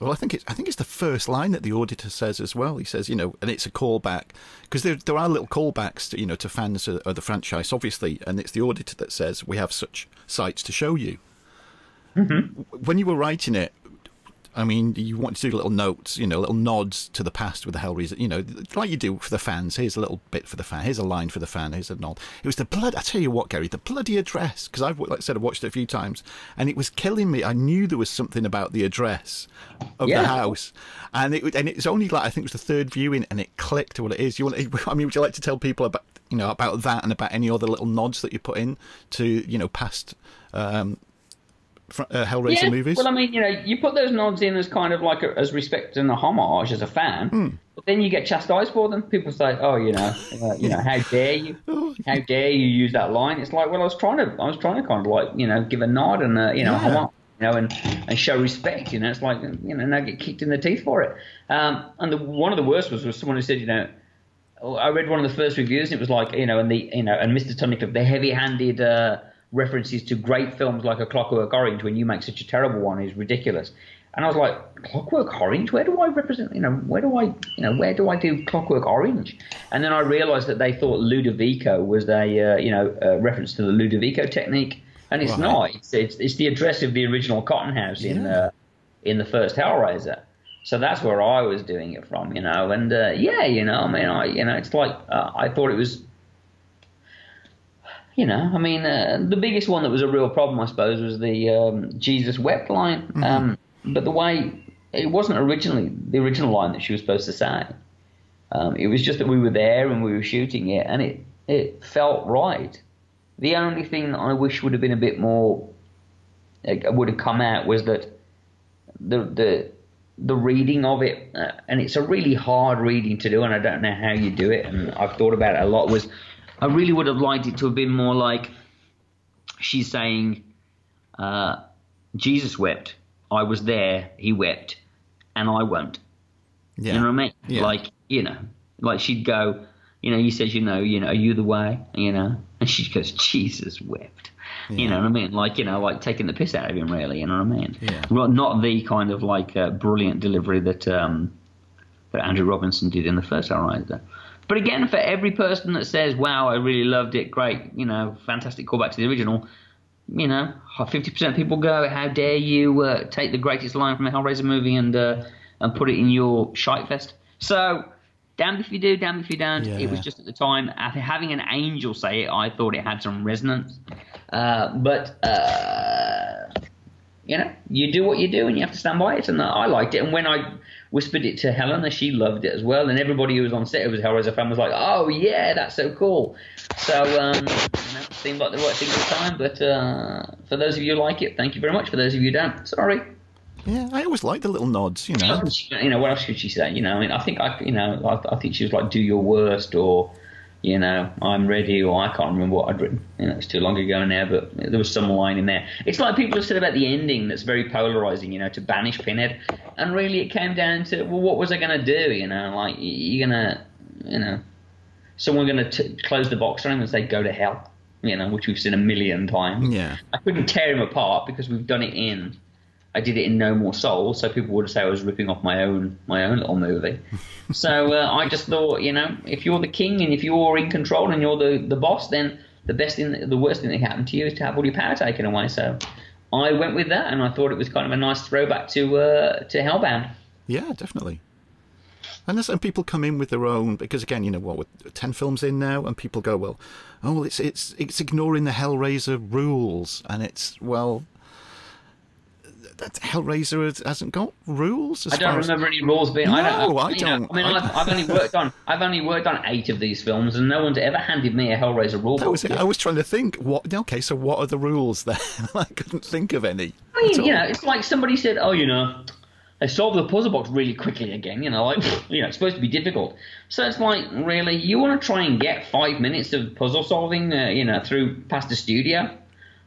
Well, I think it's I think it's the first line that The Auditor says as well. He says, you know, and it's a callback because there there are little callbacks to, you know, to fans of, of the franchise, obviously, and it's The Auditor that says we have such sights to show you. Mm-hmm. When you were writing it, I mean, you want to do little notes, you know, little nods to the past with the Hellraiser, you know, like you do for the fans. Here's a little bit for the fan. Here's a line for the fan. Here's a nod. It was the blood. I tell you what, Gary, the bloody address, because I've, like I said, I've watched it a few times, and it was killing me. I knew there was something about the address of yeah. the house, and it and it's only like I think it was the third viewing, and it clicked to what it is. You want? To, I mean, would you like to tell people about you know about that and about any other little nods that you put in to you know past? Um, Uh, Hellraiser yeah. movies. Well, I mean, you know, you put those nods in as kind of like a, as respect and a homage as a fan, mm. but then you get chastised for them. People say, "Oh, you know, uh, you know, how dare you? How dare you use that line?" It's like, well, I was trying to, I was trying to kind of like, you know, give a nod and a, you know, yeah. homage, you know, and and show respect. You know, it's like, you know, now get kicked in the teeth for it. Um, and the, one of the worst was was someone who said, you know. I read one of the first reviews, and it was like, you know, and the, you know, and Mister Tunnicliffe, the heavy-handed. Uh, references to great films like A Clockwork Orange when you make such a terrible one is ridiculous. And I was like, Clockwork Orange? Where do I represent, you know, where do I, you know, where do I do Clockwork Orange? And then I realized that they thought Ludovico was a, uh, you know, a reference to the Ludovico technique. And it's right. not. It's, it's it's the address of the original Cotton House yeah. in, uh, in the first Hellraiser. So that's where I was doing it from, you know. And, uh, yeah, you know, I mean, I, you know, it's like uh, I thought it was... You know, I mean, uh, the biggest one that was a real problem, I suppose, was the um, Jesus wept line. Mm-hmm. Um, but the way it wasn't originally the original line that she was supposed to say. Um, it was just that we were there and we were shooting it, and it it felt right. The only thing that I wish would have been a bit more like, would have come out was that the the the reading of it, uh, and it's a really hard reading to do, and I don't know how you do it, and I've thought about it a lot. Was I really would have liked it to have been more like she's saying, uh, Jesus wept, I was there, he wept, and I won't. Yeah. You know what I mean? Yeah. Like, you know, like she'd go, you know, he says, you know, you know, are you the way? You know? And she goes, Jesus wept. Yeah. You know what I mean? Like, you know, like taking the piss out of him, really, you know what I mean? Yeah. Not the kind of like uh, brilliant delivery that um, that Andrew Robinson did in the first Hellraiser. But again, for every person that says, wow, I really loved it, great, you know, fantastic callback to the original, you know, fifty percent of people go, how dare you uh, take the greatest line from a Hellraiser movie and uh, and put it in your shite fest. So, damned if you do, damned if you don't. Yeah. It was just at the time, after having an angel say it, I thought it had some resonance. Uh, but, uh, you know, you do what you do and you have to stand by it. And I liked it. And when I... whispered it to Helena, she loved it as well, and everybody who was on set who was Hellraiser fan was like, oh yeah, that's so cool. So um, you know, it seemed like the right thing at the time, but uh, for those of you who like it, thank you very much. For those of you who don't, sorry. Yeah, I always like the little nods, you know. You know, what else could she say? You know, I mean, I think I, you know, I, I think she was like, do your worst, or you know, I'm ready, or I can't remember what I'd written. You know, it's too long ago now, but there was some line in there. It's like people have said about the ending that's very polarising, you know, to banish Pinhead. And really it came down to, well, what was I going to do, you know? Like, you're going to, you know, someone going to close the box on him and say, go to hell, you know, which we've seen a million times. Yeah. I couldn't tear him apart because we've done it in, I did it in No More Souls, so people would say I was ripping off my own my own little movie. So uh, I just thought, you know, if you're the king and if you're in control and you're the, the boss, then the best thing, the worst thing that happened to you is to have all your power taken away. So I went with that, and I thought it was kind of a nice throwback to uh, to Hellbound. Yeah, definitely. And that's, and people come in with their own, because again, you know what, with ten films in now, and people go, well, oh, well, it's it's it's ignoring the Hellraiser rules, and it's well. that Hellraiser hasn't got rules. I don't remember as... any rules being. No, I don't. I, I, don't, know, I mean, I... I've, I've only worked on. I've only worked on eight of these films, and no one's ever handed me a Hellraiser rule. That was it. I was trying to think. What? Okay, so what are the rules there? I couldn't think of any. I mean, you know, it's like somebody said, "Oh, you know, they solve the puzzle box really quickly again." You know, like you know, it's supposed to be difficult. So it's like, really, you want to try and get five minutes of puzzle solving, uh, you know, through past the studio.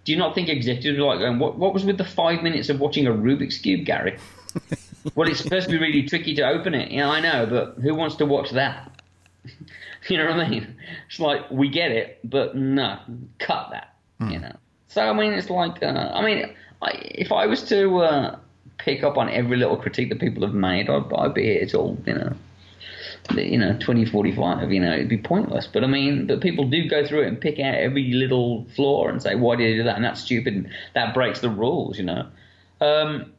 Do you not think executives were like going, what, what was with the five minutes of watching a Rubik's Cube, Gary? Well, it's supposed to be really tricky to open it. Yeah, I know, but who wants to watch that? You know what I mean? It's like, we get it, but no, cut that, mm. you know? So, I mean, it's like, uh, I mean, I, if I was to uh, pick up on every little critique that people have made, I'd, I'd be here till, you know, you know, twenty forty-five, you know, it'd be pointless. But I mean, but people do go through it and pick out every little flaw and say, why did you do that? And that's stupid. And that breaks the rules, you know. Um,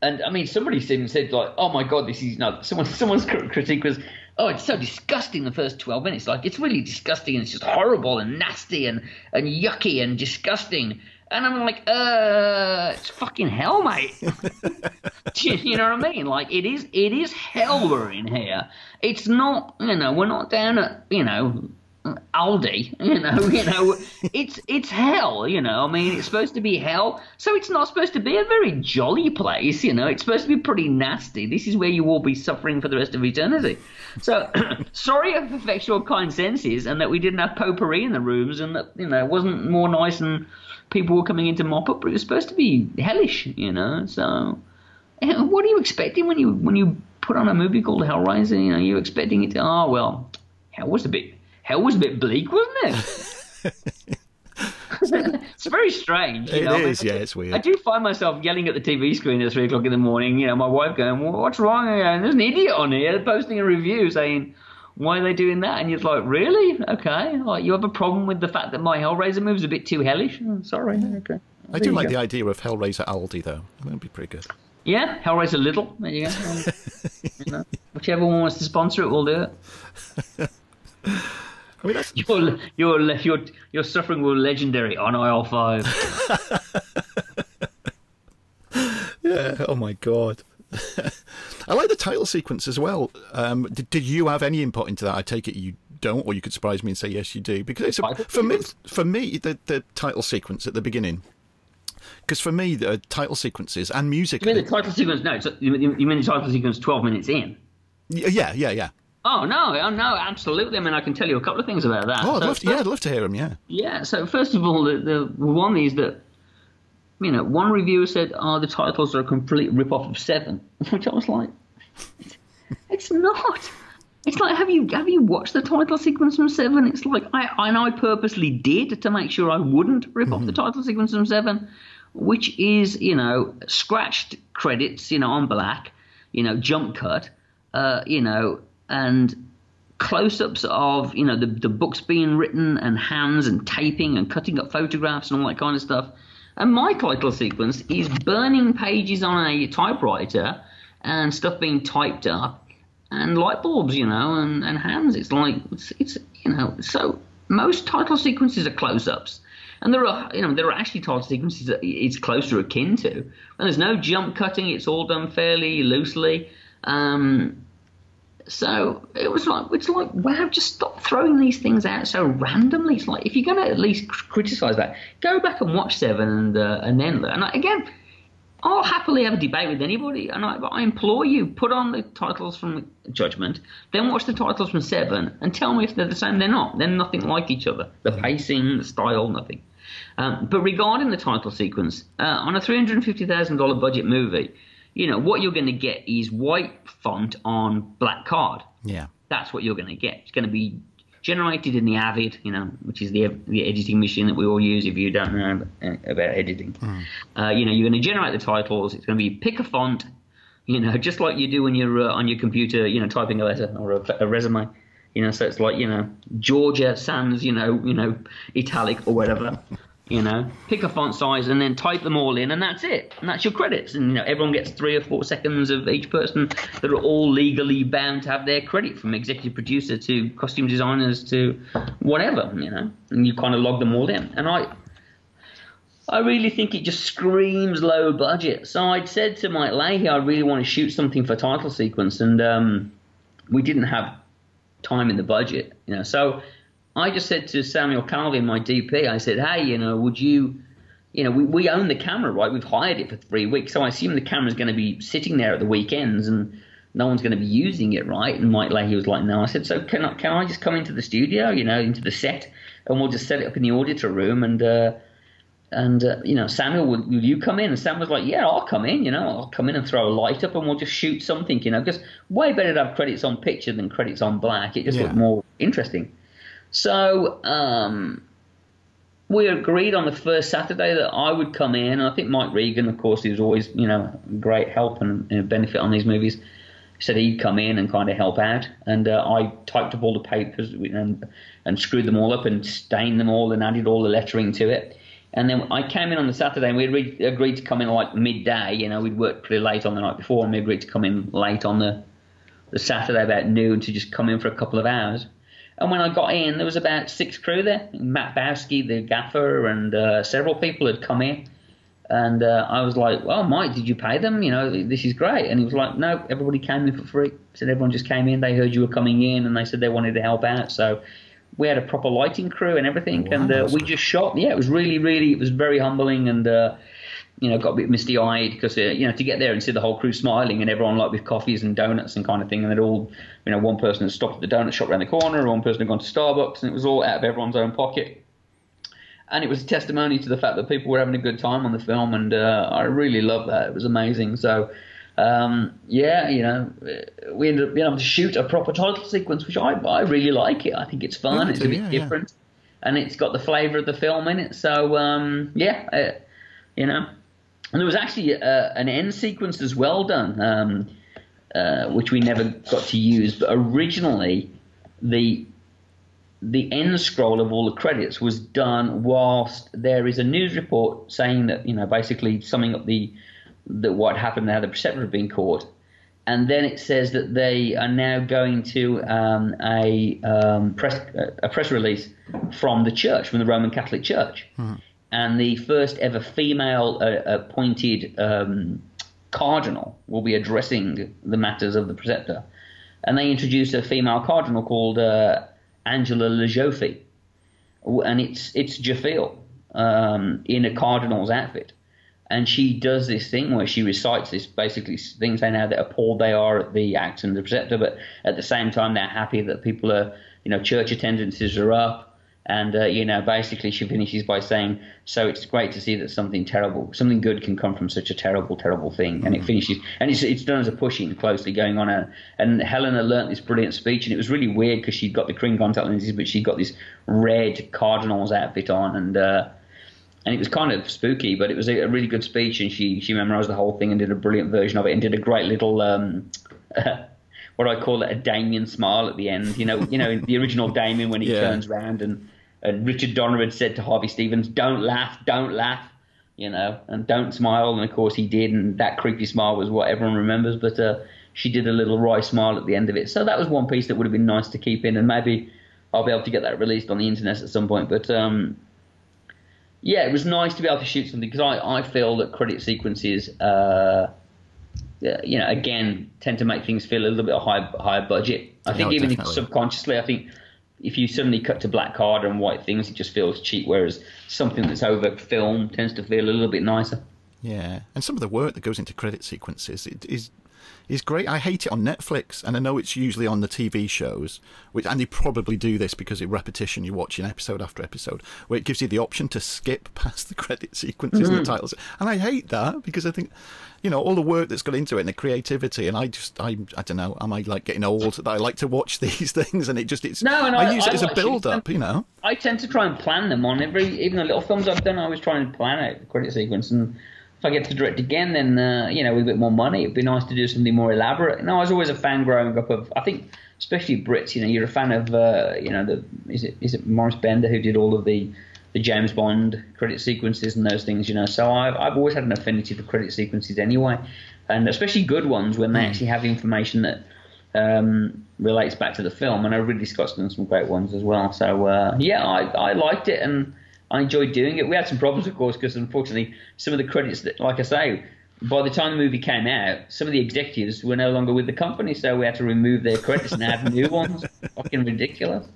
and I mean, somebody said, said like, oh my God, this is not, someone, someone's critique was, oh, it's so disgusting the first twelve minutes. Like, it's really disgusting and it's just horrible and nasty and, and yucky and disgusting. And I'm like, uh, it's fucking hell, mate. you, you know what I mean? Like, it is, it is hell we're in here. It's not, you know, we're not down at, you know, Aldi. You know, you know, it's, it's hell. You know, I mean, it's supposed to be hell, so it's not supposed to be a very jolly place. You know, it's supposed to be pretty nasty. This is where you will be suffering for the rest of eternity. So, sorry for effectual kind senses, and that we didn't have potpourri in the rooms, and that you know it wasn't more nice and. People were coming in to mop up, but it was supposed to be hellish, you know. So, what are you expecting when you when you put on a movie called Hellraiser? You know, you're expecting it to. Oh well, hell was a bit hell was a bit bleak, wasn't it? It's very strange. You it know? Is, I mean, yeah, it's weird. I do find myself yelling at the T V screen at three o'clock in the morning. You know, my wife going, well, "What's wrong?" And there's an idiot on here posting a review saying. Why are they doing that? And you're like, really? Okay. Like, you have a problem with the fact that my Hellraiser movie's a bit too hellish? Oh, sorry. Okay. I do like the idea of Hellraiser Aldi, though. That'd be pretty good. Yeah, Hellraiser Little. There you go. You know, whichever one wants to sponsor it, we'll do it. I mean, that's... Your, your, your, your suffering will be legendary on aisle five. Yeah. Oh, my God. I like the title sequence as well. Um, did, did you have any input into that? I take it you don't, or you could surprise me and say yes, you do. Because it's a, for me, for me, the, the title sequence at the beginning. Because for me, the title sequences and music. You mean the title sequence? No, you mean the title sequence twelve minutes in? Yeah, yeah, yeah. Oh no, oh no, absolutely. I mean, I can tell you a couple of things about that. Oh, I'd so, love to, yeah, I'd love to hear them. Yeah. Yeah. So first of all, the, the one is that. You know, one reviewer said, oh, the titles are a complete rip-off of Seven, which I was like, it's not. It's like, have you have you watched the title sequence from Seven? It's like, I, I and I purposely did to make sure I wouldn't rip mm-hmm. off the title sequence from Seven, which is, you know, scratched credits, you know, on black, you know, jump cut, uh, you know, and close-ups of, you know, the, the books being written and hands and taping and cutting up photographs and all that kind of stuff. And my title sequence is burning pages on a typewriter and stuff being typed up and light bulbs, you know, and, and hands. It's like, it's, it's, you know, so most title sequences are close-ups. And there are, you know, there are actually title sequences that it's closer akin to. And there's no jump cutting. It's all done fairly loosely. Um, so it was like, it's like, wow, just stop throwing these things out so randomly. It's like, if you're going to at least criticize that, go back and watch Seven and uh, and then learn. And I, again, I'll happily have a debate with anybody, and I, I implore you, put on the titles from Judgment, then watch the titles from Seven, and tell me if they're the same. They're not. They're nothing like each other. The pacing, the style, nothing. Um, but regarding the title sequence, uh, on a three hundred fifty thousand dollar budget movie, you know, what you're going to get is white font on black card. Yeah. That's what you're going to get. It's going to be generated in the Avid, you know, which is the the editing machine that we all use if you don't know about editing. Mm. Uh, you know, you're going to generate the titles. It's going to be pick a font, you know, just like you do when you're uh, on your computer, you know, typing a letter or a, a resume. You know, so it's like, you know, Georgia sans, you know, you know, italic or whatever. You know, pick a font size and then type them all in, and that's it. And that's your credits. And you know, everyone gets three or four seconds of each person that are all legally bound to have their credit, from executive producer to costume designers to whatever. You know, and you kind of log them all in. And I, I really think it just screams low budget. So I'd said to Mike Leahy, I really want to shoot something for title sequence, and um, we didn't have time in the budget, you know. So I just said to Samuel Calvin, my D P, I said, hey, you know, would you, you know, we, we own the camera, right? We've hired it for three weeks, so I assume the camera's going to be sitting there at the weekends and no one's going to be using it, right? And Mike Leahy was like, no. I said, so can I, can I just come into the studio, you know, into the set, and we'll just set it up in the auditor room, and uh, and uh, you know, Samuel, will, will you come in? And Sam was like, yeah, I'll come in, you know, I'll come in and throw a light up, and we'll just shoot something, you know, because way better to have credits on picture than credits on black. It just yeah. looked more interesting. So um, we agreed on the first Saturday that I would come in, and I think Mike Regan, of course, who's always, you know, great help and, and benefit on these movies, said he'd come in and kind of help out, and uh, I typed up all the papers and, and screwed them all up and stained them all and added all the lettering to it. And then I came in on the Saturday, and we re- agreed to come in like midday. You know, we'd worked pretty late on the night before, and we agreed to come in late on the, the Saturday about noon to just come in for a couple of hours. And when I got in, there was about six crew there. Matt Bowski, the gaffer, and uh, several people had come in. And uh, I was like, well, Mike, did you pay them? You know, this is great. And he was like, no, everybody came in for free. So everyone just came in. They heard you were coming in, and they said they wanted to help out. So we had a proper lighting crew and everything. Wow, and uh, we just shot. Yeah, it was really, really, it was very humbling, and, uh, you know, got a bit misty-eyed because, uh, you know, to get there and see the whole crew smiling and everyone like with coffees and donuts and kind of thing. And they'd all, you know, one person had stopped at the donut shop around the corner, one person had gone to Starbucks, and it was all out of everyone's own pocket. And it was a testimony to the fact that people were having a good time on the film, and uh, I really loved that. It was amazing. So, um, yeah, you know, we ended up being able to shoot a proper title sequence, which I, I really like it. I think it's fun. It's a bit yeah, different. Yeah. And it's got the flavour of the film in it. So, um, yeah, it, you know. And there was actually a, an end sequence as well done, um, uh, which we never got to use. But originally, the... the end scroll of all the credits was done whilst there is a news report saying that, you know, basically summing up the, the what happened and how the Preceptor had been caught. And then it says that they are now going to um, a, um, press, a press release from the church, from the Roman Catholic Church. Mm-hmm. And the first ever female uh, appointed um, cardinal will be addressing the matters of the Preceptor. And they introduced a female cardinal called... Uh, Angela LaJoffie, and it's it's Jaffiel um, in a cardinal's outfit, and she does this thing where she recites this basically thing saying how that appalled they are at the act and the Preceptor, but at the same time they're happy that people are, you know, church attendances are up. And, uh, you know, basically she finishes by saying, so it's great to see that something terrible, something good can come from such a terrible, terrible thing. Mm-hmm. And it finishes, and it's, it's done as a pushing closely going on. And, and Helena learnt this brilliant speech, and it was really weird because she'd got the green contact lenses, but she'd got this red cardinal's outfit on. And uh, and it was kind of spooky, but it was a, a really good speech. And she, she memorized the whole thing and did a brilliant version of it, and did a great little... Um, what I call it, a Damien smile at the end. You know, you know, the original Damien when he yeah. turns around, and, and Richard Donner had said to Harvey Stevens, don't laugh, don't laugh, you know, and don't smile. And, of course, he did, and that creepy smile was what everyone remembers. But uh, she did a little wry smile at the end of it. So that was one piece that would have been nice to keep in, and maybe I'll be able to get that released on the internet at some point. But, um, yeah, it was nice to be able to shoot something, because I, I feel that credit sequences... Uh, you know, again, tend to make things feel a little bit high, higher budget. I think no, even if subconsciously, I think if you suddenly cut to black card and white things, it just feels cheap, whereas something that's over film tends to feel a little bit nicer. Yeah, and some of the work that goes into credit sequences it is is great. I hate it on Netflix, and I know it's usually on the T V shows, which and they probably do this because in repetition you're watching episode after episode, where it gives you the option to skip past the credit sequences mm-hmm. and the titles. And I hate that, because I think, you know, all the work that's gone into it and the creativity, and I just, I I don't know, am I like getting old that I like to watch these things, and it just, it's, no, and I, I use I, it as I a build-up, you know. I tend to try and plan them on every, even the little films I've done, I always try and plan out the credit sequence, and if I get to direct again, then, uh, you know, with a bit more money, it'd be nice to do something more elaborate. No, I was always a fan growing up of, I think, especially Brits, you know, you're a fan of, uh, you know, the is it is it Maurice Bender who did all of the, the James Bond credit sequences and those things, you know. So I've, I've always had an affinity for credit sequences anyway, and especially good ones when they actually have information that um, relates back to the film. And I know Ridley Scott's done some great ones as well. So, uh, yeah, I, I liked it, and... I enjoyed doing it. We had some problems, of course, because unfortunately some of the credits, that, like I say, by the time the movie came out, some of the executives were no longer with the company, so we had to remove their credits and have new ones. Fucking ridiculous.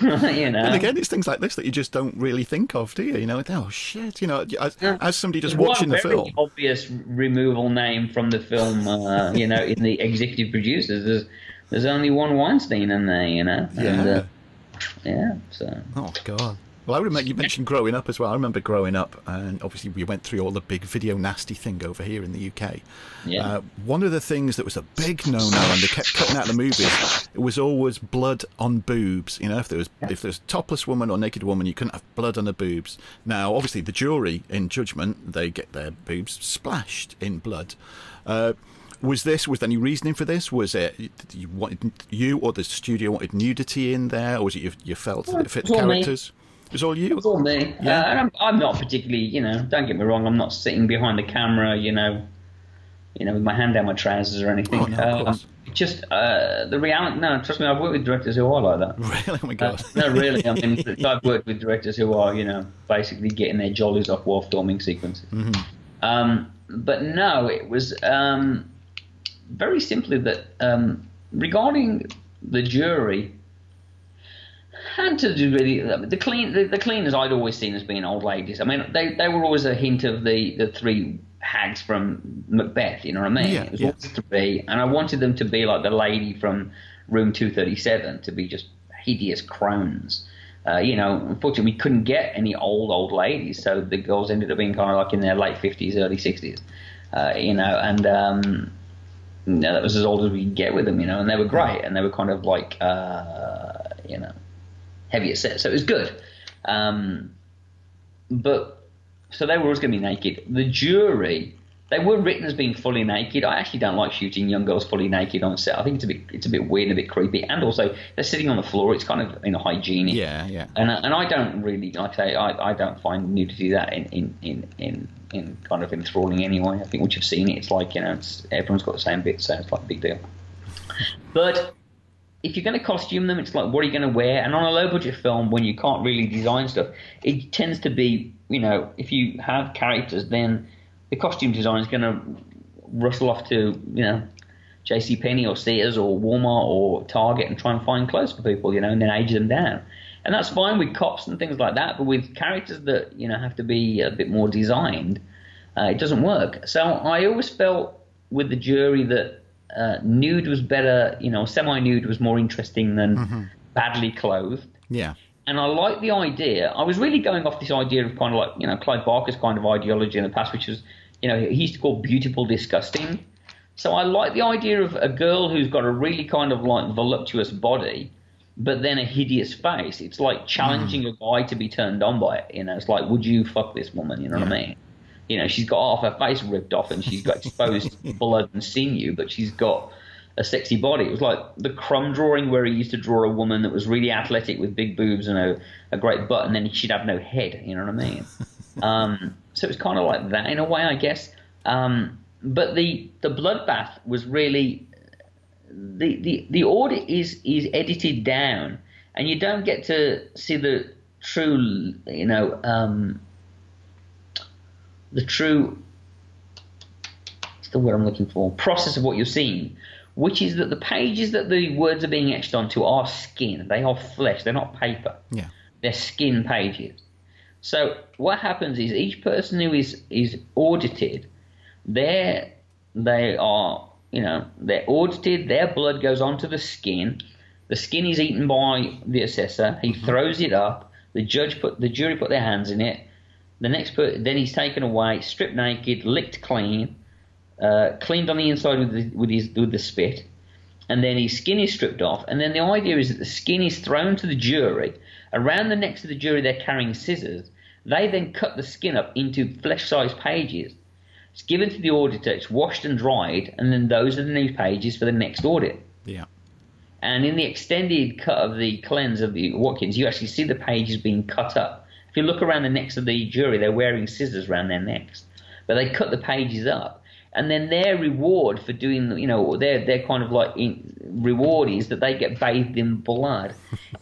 You know. And again, it's things like this that you just don't really think of, do you? You know, oh shit, you know, as, as somebody just well, watching the film. Very obvious removal name from the film, uh, you know, in the executive producers. There's, there's only one Weinstein in there, you know. And, yeah. Uh, yeah, so. Oh, God. Well, I remember you mentioned growing up as well. I remember growing up, and obviously we went through all the big video nasty thing over here in the U K. Yeah. Uh, one of the things that was a big no-no, and they kept cutting out the movies, it was always blood on boobs. You know, if there was if there was a topless woman or naked woman, you couldn't have blood on the boobs. Now, obviously, the jury in judgment, they get their boobs splashed in blood. Uh, Was this? Was there any reasoning for this? Was it you wanted you or the studio wanted nudity in there, or was it you, you felt that it fit the characters? It was all you. It was all me. Yeah, uh, and I'm, I'm not particularly, you know. Don't get me wrong. I'm not sitting behind the camera, you know, you know, with my hand down my trousers or anything. Oh, no, uh, of course. Just uh, the reality. No, trust me. I've worked with directors who are like that. Really? Oh my God. Uh, no, really. I mean, I've worked with directors who are, you know, basically getting their jollies off while filming sequences. Mm-hmm. Um, but no, it was. Um, Very simply that um, regarding the jury, had to do really the clean the, the cleaners I'd always seen as being old ladies. I mean, they they were always a hint of the, the three hags from Macbeth. You know what I mean? Yeah, it was yeah. always to be, and I wanted them to be like the lady from Room two thirty-seven, to be just hideous crones. Uh, you know, unfortunately, we couldn't get any old old ladies, so the girls ended up being kind of like in their late fifties, early sixties. Uh, you know, and um, No, that was as old as we could get with them, you know, and they were great, and they were kind of like, uh, you know, heavier set, so it was good. Um, but so they were always going to be naked. The jury, they were written as being fully naked. I actually don't like shooting young girls fully naked on set. I think it's a bit, it's a bit weird and a bit creepy, and also they're sitting on the floor. It's kind of, you know, hygienic. Yeah, yeah. And and I don't really, like I say, I I don't find nudity that in in in. in in kind of enthralling anyway. I think once you've seen it, it's like, you know, it's, everyone's got the same bit, so it's like a big deal. But if you're going to costume them, it's like, what are you going to wear? And on a low-budget film, when you can't really design stuff, it tends to be, you know, if you have characters, then the costume design is going to rustle off to, you know, JCPenney or Sears or Walmart or Target and try and find clothes for people, you know, and then age them down. And that's fine with cops and things like that, but with characters that, you know, have to be a bit more designed, uh, it doesn't work. So I always felt with the jury that uh, nude was better, you know, semi-nude was more interesting than mm-hmm. badly clothed. Yeah. And I like the idea. I was really going off this idea of kind of like, you know, Clive Barker's kind of ideology in the past, which was, you know, he used to call beautiful disgusting. So I like the idea of a girl who's got a really kind of like voluptuous body, but then a hideous face. It's like challenging mm. a guy to be turned on by it. You know, it's like, would you fuck this woman? You know yeah. what I mean? You know, she's got half her face ripped off and she's got exposed blood and sinew, but she's got a sexy body. It was like the Crumb drawing where he used to draw a woman that was really athletic with big boobs and a, a great butt, and then she'd have no head. You know what I mean? um, so it was kind of like that in a way, I guess. Um, but the, the bloodbath was really... The, the the order is is edited down, and you don't get to see the true, you know, um, the true, what's the word I'm looking for, process of what you're seeing, which is that the pages that the words are being etched onto are skin. They are flesh. They're not paper. Yeah. They're skin pages. So what happens is each person who is, is audited, they're, they are... You know, they're audited, their blood goes onto the skin. The skin is eaten by the assessor. He mm-hmm. throws it up. The judge put, the jury put their hands in it. The next per, then he's taken away, stripped naked, licked clean, uh, cleaned on the inside with the, with his with the spit, and then his skin is stripped off. And then the idea is that the skin is thrown to the jury. Around the necks of the jury, they're carrying scissors. They then cut the skin up into flesh-sized pages. It's given to the auditor, it's washed and dried, and then those are the new pages for the next audit. Yeah. And in the extended cut of the cleanse of the Watkins, you actually see the pages being cut up. If you look around the necks of the jury, they're wearing scissors around their necks. But they cut the pages up, and then their reward for doing, you know, their their kind of like in, reward is that they get bathed in blood,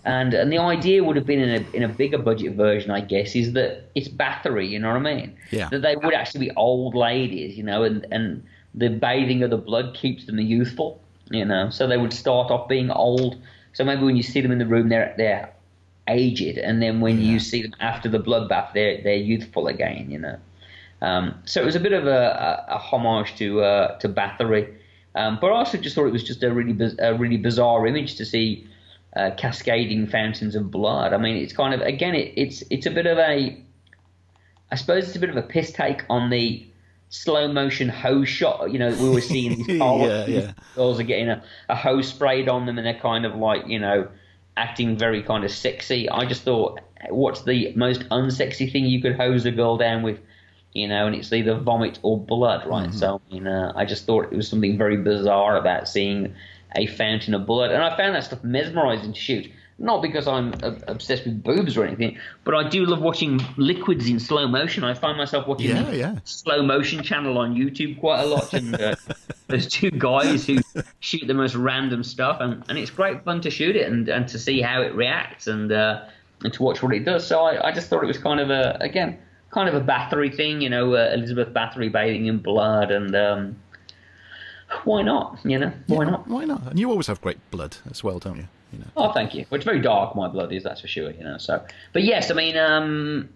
and and the idea would have been in a in a bigger budget version, I guess, is that it's Bathory, you know what I mean? Yeah. That they would actually be old ladies, you know, and and the bathing of the blood keeps them youthful, you know. So they would start off being old. So maybe when you see them in the room, they're they're aged, and then when yeah. you see them after the bloodbath, they're they're youthful again, you know. Um, so it was a bit of a, a, a homage to uh, to Bathory, um, but I also just thought it was just a really biz- a really bizarre image to see uh, cascading fountains of blood. I mean, it's kind of again, it, it's it's a bit of a, I suppose it's a bit of a piss take on the slow motion hose shot. You know, we were seeing these cars, yeah, yeah. girls are getting a, a hose sprayed on them, and they're kind of like, you know, acting very kind of sexy. I just thought, what's the most unsexy thing you could hose a girl down with? You know, and it's either vomit or blood, right? Mm-hmm. So, you know, I just thought it was something very bizarre about seeing a fountain of blood. And I found that stuff mesmerizing to shoot, not because I'm ob- obsessed with boobs or anything, but I do love watching liquids in slow motion. I find myself watching yeah, the yeah. slow motion channel on YouTube quite a lot. And uh, there's two guys who shoot the most random stuff, and, and it's great fun to shoot it and, and to see how it reacts and, uh, and to watch what it does. So I, I just thought it was kind of a, again... kind of a Bathory thing, you know, uh, Elizabeth Bathory bathing in blood, and um, why not, you know, why yeah, not? Why not? And you always have great blood as well, don't you? you know. Oh, thank you. Well, it's very dark, my blood is, that's for sure, you know, so. But yes, I mean, um,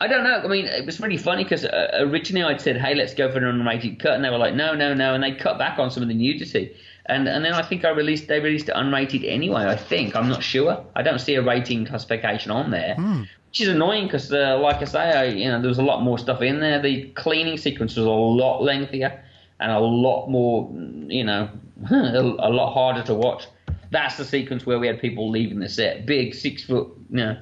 I don't know, I mean, it was really funny because uh, originally I'd said, hey, let's go for an unrated cut, and they were like, no, no, no, and they cut back on some of the nudity. And and then I think I released they released it unrated anyway, I think. I'm not sure. I don't see a rating classification on there, mm. which is annoying because, uh, like I say, I, you know, there was a lot more stuff in there. The cleaning sequence was a lot lengthier and a lot more, you know, a lot harder to watch. That's the sequence where we had people leaving the set. Big six-foot, you know,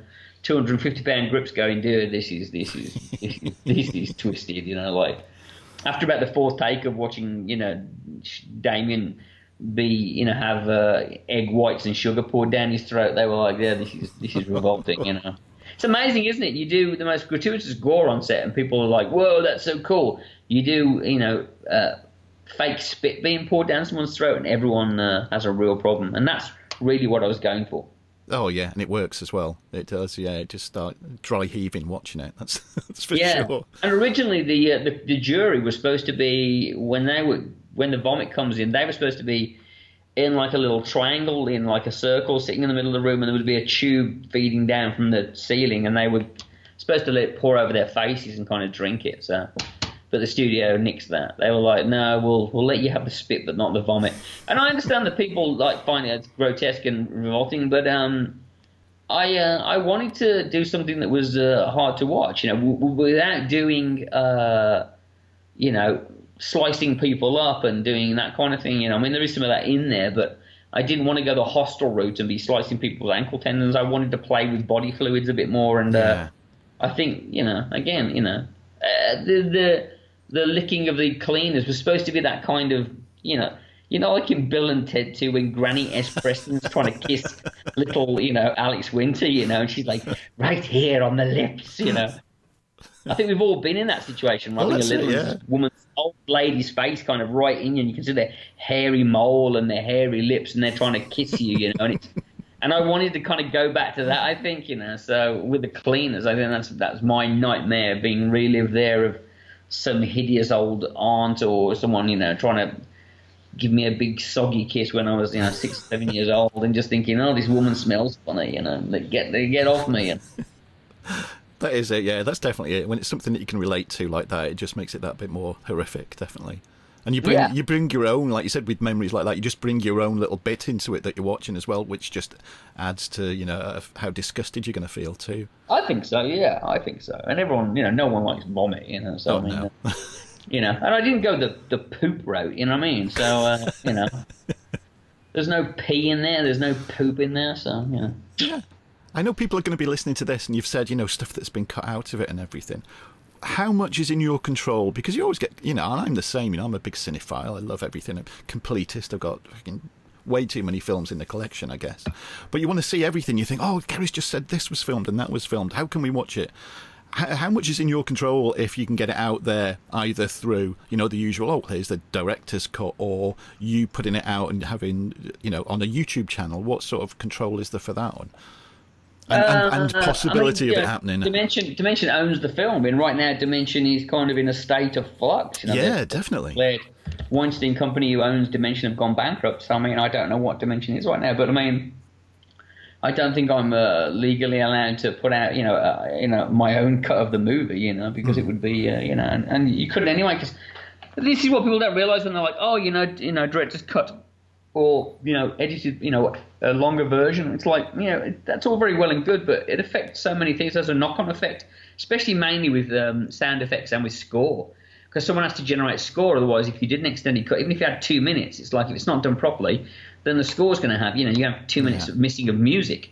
two hundred fifty pound grips going, dude, this is, this is, this is, this is twisted, you know, like. After about the fourth take of watching, you know, Damien... be you know have uh, egg whites and sugar poured down his throat, they were like, yeah, this is this is revolting, you know. It's amazing, isn't it? You do the most gratuitous gore on set and people are like, whoa, that's so cool. You do, you know, uh, fake spit being poured down someone's throat and everyone uh, has a real problem, and that's really what I was going for. Oh yeah, and it works as well. It does, yeah. It just start dry heaving watching it. That's that's for yeah. sure. And originally the, uh, the the jury was supposed to be, when they were when the vomit comes in, they were supposed to be in like a little triangle, in like a circle, sitting in the middle of the room, and there would be a tube feeding down from the ceiling, and they were supposed to let it pour over their faces and kind of drink it. So, but the studio nixed that. They were like, no, we'll we'll let you have the spit, but not the vomit. And I understand that people like find it grotesque and revolting, but um, I uh, I wanted to do something that was uh, hard to watch, you know, w- w- without doing, uh, you know, slicing people up and doing that kind of thing. You know, I mean, there is some of that in there, but I didn't want to go the hostile route and be slicing people's ankle tendons. I wanted to play with body fluids a bit more, and uh, yeah. I think, you know, again, you know, uh, the the the licking of the cleaners was supposed to be that kind of, you know, you know, like in Bill and Ted Two, when Granny S. Preston's trying to kiss little, you know, Alex Winter, you know, and she's like, right here on the lips, you know. I think we've all been in that situation, rubbing well, a little it, yeah. woman's old lady's face kind of right in you, and you can see their hairy mole and their hairy lips, and they're trying to kiss you, you know. And it's, and I wanted to kind of go back to that, I think, you know. So with the cleaners, I think that's that's my nightmare, being relived there of some hideous old aunt or someone, you know, trying to give me a big soggy kiss when I was, you know, six, seven years old, and just thinking, oh, this woman smells funny, you know, they get they get off me. And, that is it, yeah, that's definitely it. When it's something that you can relate to like that, it just makes it that bit more horrific, definitely. And you bring yeah. you bring your own, like you said, with memories like that, you just bring your own little bit into it that you're watching as well, which just adds to, you know, how disgusted you're going to feel too. I think so, yeah, I think so. And everyone, you know, no one likes vomit, you know, so oh, I mean, no. uh, you know, and I didn't go the, the poop route, you know what I mean? So, uh, you know, there's no pee in there, there's no poop in there, so, you know. Yeah. I know people are going to be listening to this, and you've said, you know, stuff that's been cut out of it and everything. How much is in your control? Because you always get, you know, and I'm the same, you know, I'm a big cinephile. I love everything. I'm completist. I've got fucking way too many films in the collection, I guess. But you want to see everything. You think, oh, Gary's just said this was filmed and that was filmed. How can we watch it? how much is in your control if you can get it out there, either through, you know, the usual, oh, here's the director's cut, or you putting it out and having, you know, on a YouTube channel? What sort of control is there for that one? And, uh, and, and possibility I mean, yeah, of it happening. Dimension, Dimension owns the film, and right now Dimension is kind of in a state of flux. You know, yeah, definitely. The Weinstein Company, who owns Dimension, have gone bankrupt. So, I mean, I don't know what Dimension is right now, but I mean, I don't think I'm uh, legally allowed to put out, you know, uh, you know, my own cut of the movie, you know, because mm. it would be, uh, you know, and, and you couldn't anyway. Because this is what people don't realize when they're like, oh, you know, you know, director's cut, or, you know, edited, you know, a longer version. It's like, you know, it, that's all very well and good, but it affects so many things. There's a knock-on effect, especially mainly with um, sound effects and with score, because someone has to generate score. Otherwise, if you did an extended cut, even if you had two minutes, it's like if it's not done properly, then the score's going to have, you know, you have two minutes yeah. of missing of music.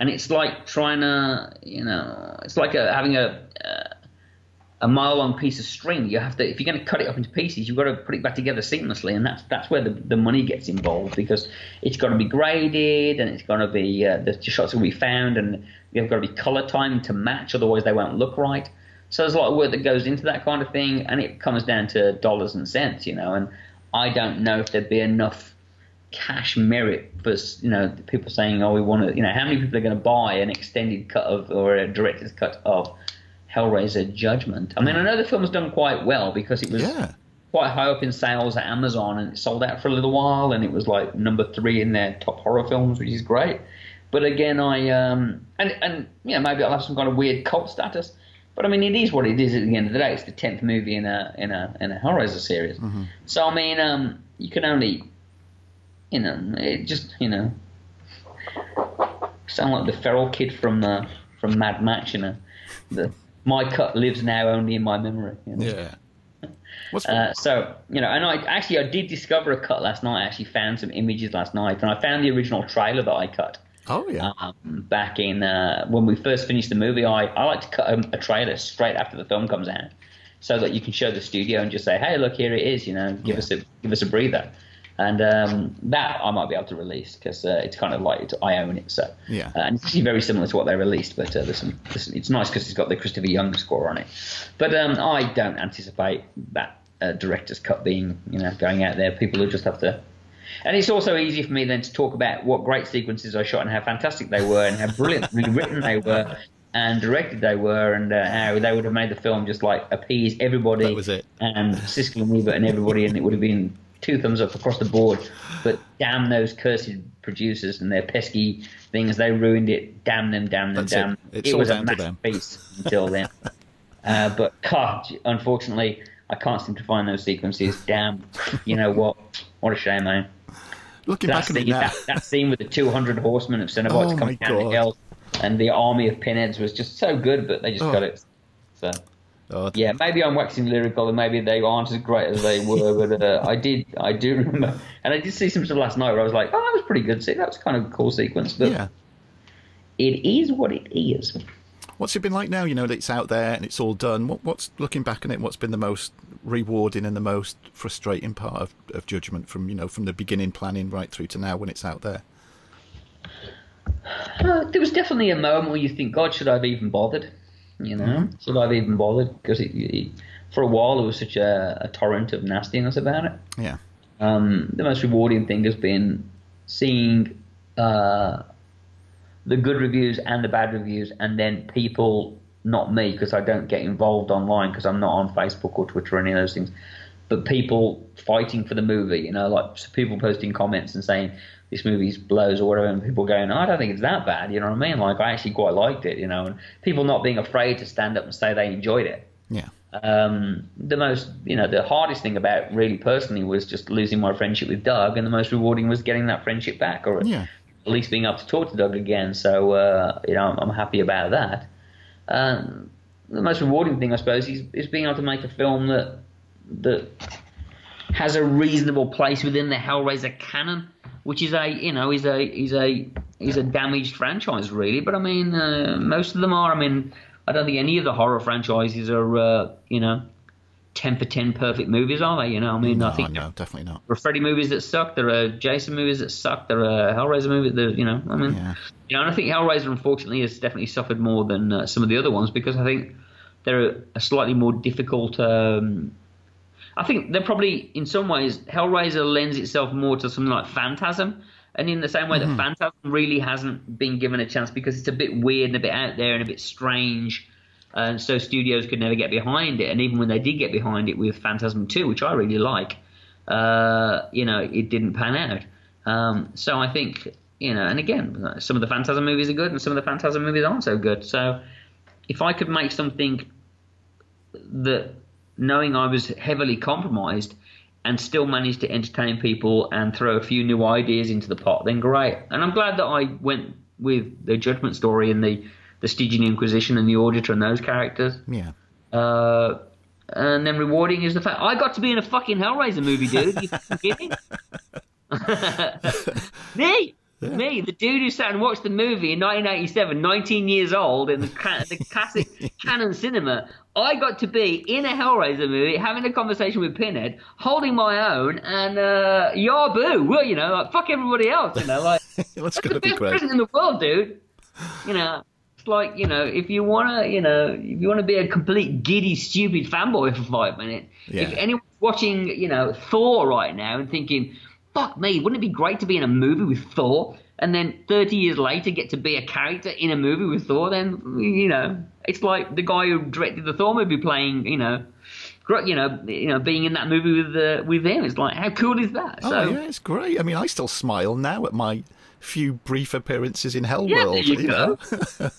And it's like trying to, you know, it's like a, having a uh, a mile-long piece of string. You have to, if you're going to cut it up into pieces, you've got to put it back together seamlessly, and that's that's where the, the money gets involved, because it's got to be graded, and it's going to be uh, the shots will be found, and you've got to be color timed to match, otherwise they won't look right. So there's a lot of work that goes into that kind of thing, and it comes down to dollars and cents, you know. And I don't know if there'd be enough cash merit for, you know, people saying, oh, we want to, you know, how many people are going to buy an extended cut of or a director's cut of Hellraiser Judgment? I mean, I know the film's done quite well because it was yeah. quite high up in sales at Amazon, and it sold out for a little while, and it was like number three in their top horror films, which is great. But again, I um and and you know, maybe I'll have some kind of weird cult status, but I mean, it is what it is at the end of the day. It's the tenth movie in a in a in a Hellraiser series. Mm-hmm. So I mean, um you can only, you know, it just, you know, sound like the feral kid from uh, from Mad Max, you know, the my cut lives now only in my memory. You know? Yeah. What's uh, so, you know, and I actually, I did discover a cut last night. I actually found some images last night, and I found the original trailer that I cut. Oh, yeah. Um, back in, uh, when we first finished the movie, I, I like to cut um, a trailer straight after the film comes out, so that you can show the studio and just say, hey, look, here it is, you know, give yeah. us a give us a breather. And um, that I might be able to release, because uh, it's kind of like it's, I own it. So yeah, uh, and it's actually very similar to what they released, but uh, there's some, there's, it's nice because it's got the Christopher Young score on it. But um, I don't anticipate that uh, director's cut being, you know, going out there. People will just have to. And it's also easy for me then to talk about what great sequences I shot and how fantastic they were and how brilliantly written they were and directed they were, and uh, how they would have made the film just like appease everybody. That was it. And Siskel and Ebert and everybody, and it would have been two thumbs up across the board. But damn those cursed producers and their pesky things, they ruined it. Damn them, damn them, That's damn it. Them. It, it was a masterpiece until then. Uh, but God, unfortunately, I can't seem to find those sequences. Damn, you know what? What a shame, man. Looking that back scene, at it now. That, that scene with the two hundred horsemen of Cenobites oh coming down God. the hill and the army of pinheads was just so good, but they just oh. got it. So. Oh, yeah, maybe I'm waxing lyrical, and maybe they aren't as great as they were, but uh, I did, I do remember, and I did see some stuff last night where I was like, oh, that was pretty good. See, that was kind of a cool sequence, but yeah. it is what it is. What's it been like now? You know, it's out there and it's all done. What, what's looking back on it? What's been the most rewarding and the most frustrating part of, of Judgment from, you know, from the beginning planning right through to now when it's out there? Uh, there was definitely a moment where you think, God, should I have even bothered? You know, mm-hmm. should I have even bothered? Because it, it, for a while, there was such a, a torrent of nastiness about it. Yeah. Um, the most rewarding thing has been seeing uh, the good reviews and the bad reviews, and then people, not me, because I don't get involved online, because I'm not on Facebook or Twitter or any of those things, but people fighting for the movie, you know, like so people posting comments and saying this movie blows or whatever, and people going, oh, I don't think it's that bad, you know what I mean? Like, I actually quite liked it, you know, and people not being afraid to stand up and say they enjoyed it. Yeah. Um, the most, you know, the hardest thing about really personally was just losing my friendship with Doug, and the most rewarding was getting that friendship back, or yeah. at least being able to talk to Doug again. So, uh, you know, I'm, I'm happy about that. Um, the most rewarding thing, I suppose, is, is being able to make a film that that has a reasonable place within the Hellraiser canon, which is a, you know, is a is a is a damaged franchise, really. But I mean, uh, most of them are. I mean, I don't think any of the horror franchises are, uh, you know, ten for ten perfect movies, are they? You know, I mean, no, I think no, definitely not. There are Freddy movies that suck. There are Jason movies that suck. There are Hellraiser movies that, you know, I mean, yeah. you know, and I think Hellraiser, unfortunately, has definitely suffered more than uh, some of the other ones, because I think they're a slightly more difficult. Um, I think they're probably in some ways Hellraiser lends itself more to something like Phantasm, and in the same way mm-hmm. that Phantasm really hasn't been given a chance because it's a bit weird and a bit out there and a bit strange. And so studios could never get behind it. And even when they did get behind it with Phantasm two, which I really like, uh, you know, it didn't pan out. Um, so I think, you know, and again, some of the Phantasm movies are good and some of the Phantasm movies aren't so good. So if I could make something that, knowing I was heavily compromised and still managed to entertain people and throw a few new ideas into the pot, then great. And I'm glad that I went with the Judgment story and the... the Stygian Inquisition and the Auditor and those characters. Yeah. Uh, and then rewarding is the fact I got to be in a fucking Hellraiser movie, dude. You fucking kidding? Me, yeah. me, the dude who sat and watched the movie in nineteen eighty-seven, nineteen years old, in the, ca the classic canon cinema. I got to be in a Hellraiser movie, having a conversation with Pinhead, holding my own, and uh, yaboo. Well, you know, like, fuck everybody else. You know, like that's the best prison in the world, dude. You know. Like, you know, if you want to, you know, if you want to be a complete giddy, stupid fanboy for five minutes, yeah. if anyone's watching, you know, Thor right now and thinking, fuck me, wouldn't it be great to be in a movie with Thor? And then thirty years later get to be a character in a movie with Thor, then, you know, it's like the guy who directed the Thor movie playing, you know, You know, you know, being in that movie with uh, with him. It's like, how cool is that? Oh, so, yeah, it's great. I mean, I still smile now at my few brief appearances in Hellworld. Yeah, you, you know. know.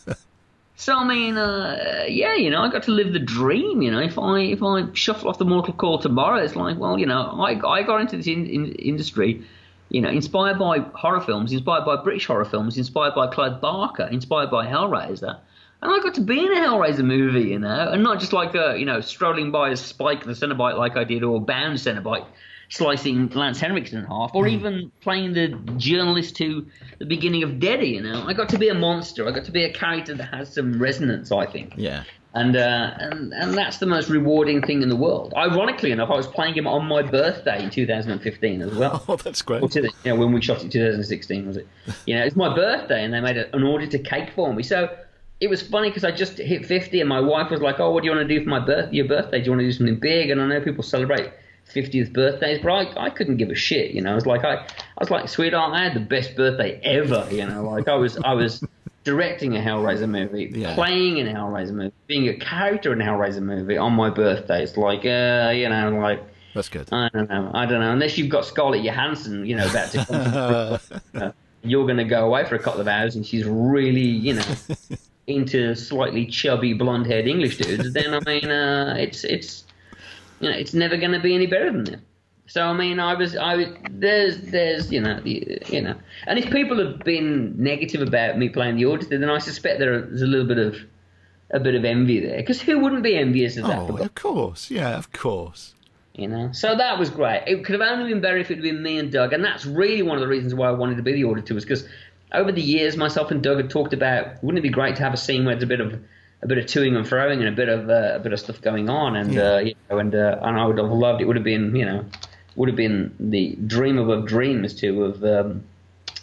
So I mean, uh, yeah, you know, I got to live the dream. You know, if I if I shuffle off the mortal coil tomorrow, it's like, well, you know, I I got into this in, in, industry, you know, inspired by horror films, inspired by British horror films, inspired by Clive Barker, inspired by Hellraiser. And I got to be in a Hellraiser movie, you know, and not just like, a, you know, strolling by a Spike the Cenobite like I did, or Bound Cenobite, slicing Lance Henriksen in half, or mm. even playing the journalist to the beginning of Deader, you know. I got to be a monster. I got to be a character that has some resonance, I think. Yeah. And, uh, and, and that's the most rewarding thing in the world. Ironically enough, I was playing him on my birthday in two thousand fifteen as well. Oh, that's great. Or to the, you know, when we shot it in two thousand sixteen, was it? You know, it's my birthday, and they made a, an Auditor cake for me. So... it was funny because I just hit fifty and my wife was like, oh, what do you want to do for my birth your birthday? Do you want to do something big? And I know people celebrate fiftieth birthdays, but I, I couldn't give a shit, you know. I was like, I, I was like, sweetheart, I had the best birthday ever, you know. Like I was I was directing a Hellraiser movie, yeah. playing in a Hellraiser movie, being a character in a Hellraiser movie on my birthday. It's like, uh, you know, like... that's good. I don't know. I don't know. Unless you've got Scarlett Johansson, you know, about to come to you're going to go away for a couple of hours and she's really, you know... into slightly chubby blonde-haired English dudes, then I mean, uh, it's it's you know, it's never going to be any better than that. So I mean, I was I was, there's there's you know the, you know, and if people have been negative about me playing the Auditor, then I suspect there's a little bit of a bit of envy there, because who wouldn't be envious of that? Oh, of course, yeah, of course. You know, so that was great. It could have only been better if it had been me and Doug, and that's really one of the reasons why I wanted to be the Auditor, was because over the years, myself and Doug had talked about, wouldn't it be great to have a scene where there's a bit of a bit of toing and froing and a bit of uh, a bit of stuff going on, and yeah. uh, you know, and uh, and I would have loved it. Would have been, you know, would have been the dream of a dream as to have um,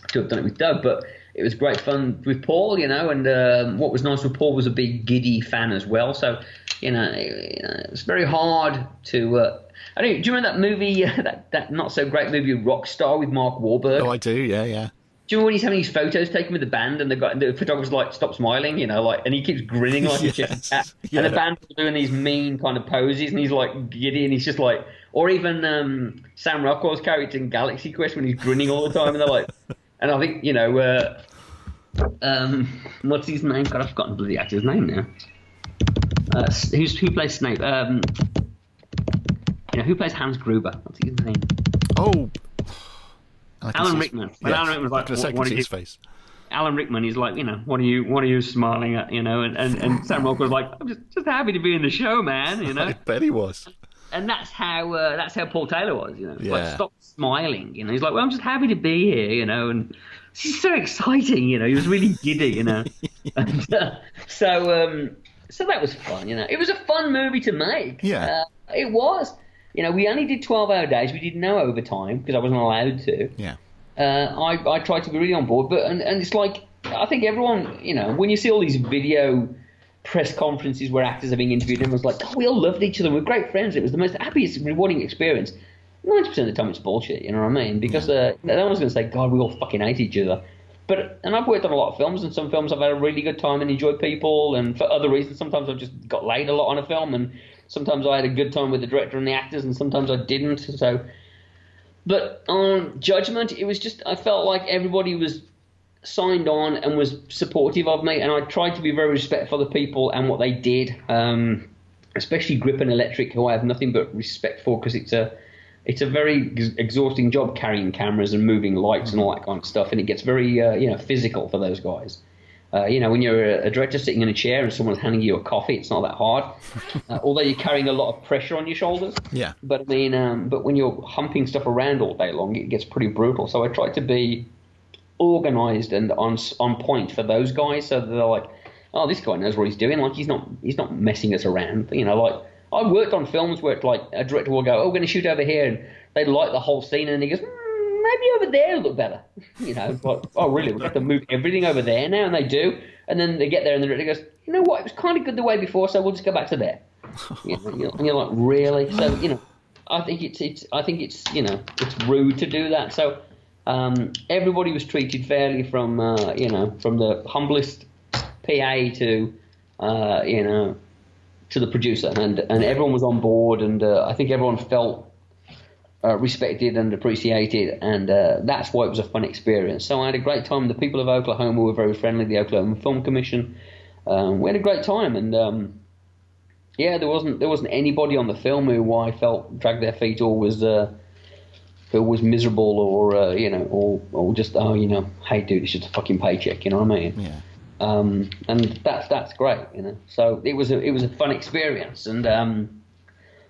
to have done it with Doug. But it was great fun with Paul, you know. And uh, what was nice with Paul was a big giddy fan as well. So you know, it's very hard to. Uh, I don't. Do you remember that movie? That that not so great movie, Rockstar, with Mark Wahlberg. Oh, I do. Yeah, yeah. Do you remember when he's having his photos taken with the band and the, guy, and the photographer's like, stop smiling, you know, like, and he keeps grinning like yes, a chicken cat, yeah. and the band's doing these mean kind of poses, and he's like giddy, and he's just like, or even um, Sam Rockwell's character in Galaxy Quest when he's grinning all the time, and they're like, and I think, you know, uh, um, what's his name? God, I've forgotten the actor's name now. Uh, who's who plays Snape? Um, you know, who plays Hans Gruber? What's his name? Oh. Alan Rickman. But yes. Alan Rickman's like, what, what are you, his face. Alan Rickman is like, you know, what are you, what are you smiling at, you know? And, and, and Sam Rockwell's like, I'm just, just happy to be in the show, man, you know? I bet he was. And that's how uh, that's how Paul Taylor was, you know? Yeah. Like, stop smiling, you know? He's like, well, I'm just happy to be here, you know? And it's so exciting, you know? He was really giddy, you know? and, uh, so, um, so that was fun, you know? It was a fun movie to make. Yeah. Uh, it was. You know, we only did twelve-hour days. We did no overtime because I wasn't allowed to. Yeah. Uh, I I tried to be really on board, but and, and it's like I think everyone, you know, when you see all these video press conferences where actors are being interviewed, and was like, oh, we all loved each other, we were great friends, it was the most happiest, rewarding experience. ninety percent of the time it's bullshit, you know what I mean? Because uh, no one's going to say, God, we all fucking hate each other. But and I've worked on a lot of films, and some films I've had a really good time and enjoyed people, and for other reasons, sometimes I've just got laid a lot on a film, and sometimes I had a good time with the director and the actors, and sometimes I didn't. So, but on Judgment, it was just, I felt like everybody was signed on and was supportive of me, and I tried to be very respectful of the people and what they did, um, especially Grip and Electric, who I have nothing but respect for, because it's a it's a very exhausting job carrying cameras and moving lights and all that kind of stuff, and it gets very uh, you know physical for those guys. Uh, you know, when you're a director sitting in a chair and someone's handing you a coffee, it's not that hard. Uh, although you're carrying a lot of pressure on your shoulders. Yeah. But I mean, um, but when you're humping stuff around all day long, it gets pretty brutal. So I tried to be organized and on on point for those guys, so that they're like, oh, this guy knows what he's doing. Like he's not he's not messing us around. You know, like I worked on films where it's like a director will go, oh, we're going to shoot over here, and they light the whole scene, and he goes, mm, maybe over there will look better. You know, like, oh, really? We have to move everything over there now, and they do, and then they get there, and the director goes, you know what? It was kind of good the way before, so we'll just go back to there. You know, and, you're, and you're like, really? So you know, I think it's it's I think it's you know it's rude to do that. So. Um, everybody was treated fairly from, uh, you know, from the humblest P A to, uh, you know, to the producer, and, and everyone was on board, and uh, I think everyone felt uh, respected and appreciated, and uh, that's why it was a fun experience. So I had a great time. The people of Oklahoma were very friendly, the Oklahoma Film Commission. Um, we had a great time, and um, yeah, there wasn't there wasn't anybody on the film who I felt dragged their feet or was. Uh, Who was miserable, or uh, you know, or or just oh, you know, hey dude, it's just a fucking paycheck, you know what I mean? Yeah. Um, and that's that's great, you know. So it was a it was a fun experience, and um,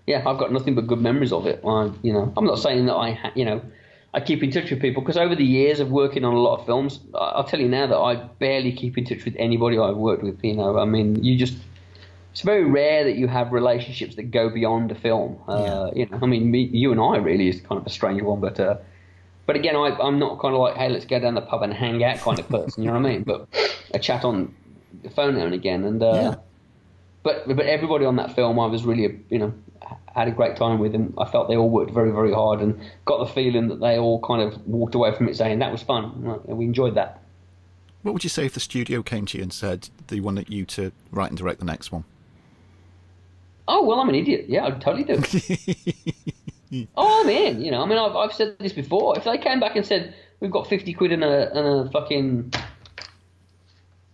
yeah, I've got nothing but good memories of it. I, you know, I'm not saying that I, ha- you know, I keep in touch with people, because over the years of working on a lot of films, I'll tell you now that I barely keep in touch with anybody I've worked with. You know, I mean, you just. It's very rare that you have relationships that go beyond a film. Uh, yeah. You know, I mean, me, you and I really is kind of a strange one, but uh, but again, I, I'm not kind of like, hey, let's go down the pub and hang out kind of person. You know what I mean? But I chat on the phone now and again, and uh, yeah. but but everybody on that film, I was really, you know, had a great time with, and I felt they all worked very very hard, and got the feeling that they all kind of walked away from it saying that was fun, and we enjoyed that. What would you say if the studio came to you and said they wanted you to write and direct the next one? Oh, well, I'm an idiot. Yeah, I'd totally do it. Oh, I'm in. You know, I mean, I've, I've said this before. If they came back and said, we've got fifty quid and a, and a fucking,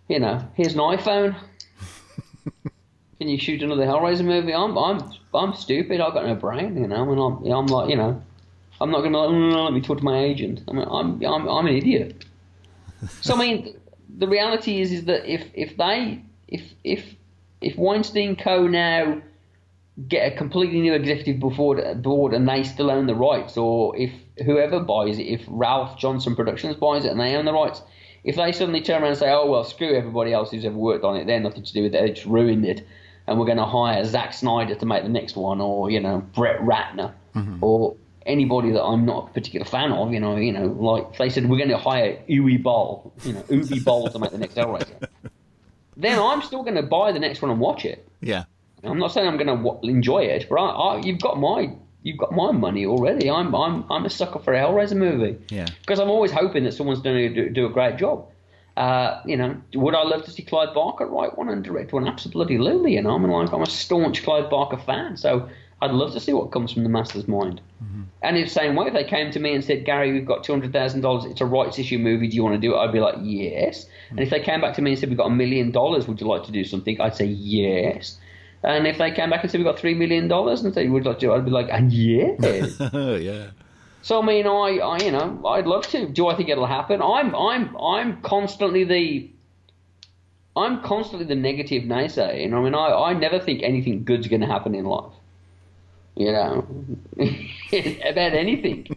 you know, here's an iPhone. Can you shoot another Hellraiser movie? I'm I'm, I'm stupid. I've got no brain, you know. I mean, I'm, I'm like, you know, I'm not going to like, mm, let me talk to my agent. I mean, I'm, I'm, I'm an idiot. So, I mean, the reality is is that if, if they, if, if, if Weinstein Co. now... get a completely new executive board, board and they still own the rights, or if whoever buys it, if Ralph Johnson Productions buys it and they own the rights, if they suddenly turn around and say, oh, well, screw everybody else who's ever worked on it, they're nothing to do with it, they just ruined it, and we're going to hire Zack Snyder to make the next one, or, you know, Brett Ratner, mm-hmm. or anybody that I'm not a particular fan of, you know, you know, like they said, we're going to hire Uwe Boll, you know, Uwe Boll to make the next Hellraiser, then I'm still going to buy the next one and watch it. Yeah. I'm not saying I'm going to w- enjoy it, but I, I, you've got my you've got my money already. I'm I'm I'm a sucker for a Hellraiser movie. Yeah. Because I'm always hoping that someone's going to do, do a great job. Uh, you know, would I love to see Clive Barker write one and direct one? Absolutely, literally. You know, I mean, like I'm a staunch Clive Barker fan, so I'd love to see what comes from the master's mind. Mm-hmm. And in the same way, if they came to me and said, Gary, we've got two hundred thousand dollars. It's a rights issue movie. Do you want to do it? I'd be like, yes. Mm-hmm. And if they came back to me and said, we've got a million dollars. Would you like to do something? I'd say yes. And if they came back and said, we've got three million dollars, and said, would you like to do it? I'd be like, and yeah. Yeah. So, I mean, I, I, you know, I'd love to. Do I think it'll happen? I'm, I'm, I'm constantly the, I'm constantly the negative naysayer. You know, I mean, I, I never think anything good's going to happen in life. You know, about anything.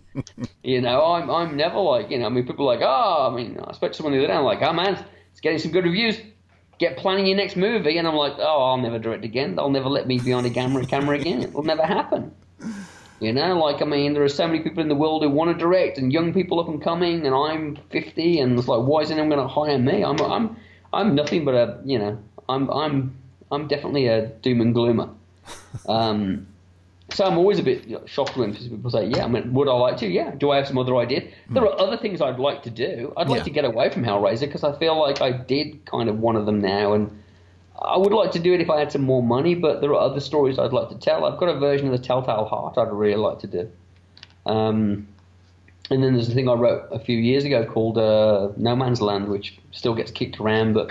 You know, I'm, I'm never like, you know, I mean, people are like, oh, I mean, I spoke to someone the other day, I'm like, oh man, it's getting some good reviews. Get planning your next movie, and I'm like, oh, I'll never direct again. They'll never let me be on a camera, camera again. It'll never happen. You know, like, I mean, there are so many people in the world who want to direct, and young people up and coming, and I'm fifty, and it's like, why isn't anyone going to hire me? I'm, I'm, I'm nothing but a, you know, I'm, I'm, I'm definitely a doom and gloomer. Um, so I'm always a bit shocked when people say, yeah, I mean, would I like to? Yeah. Do I have some other ideas? There mm. are other things I'd like to do. I'd like yeah. to get away from Hellraiser because I feel like I did kind of one of them now, and I would like to do it if I had some more money, but there are other stories I'd like to tell. I've got a version of The Telltale Heart I'd really like to do. Um, and then there's a thing I wrote a few years ago called uh, No Man's Land, which still gets kicked around, but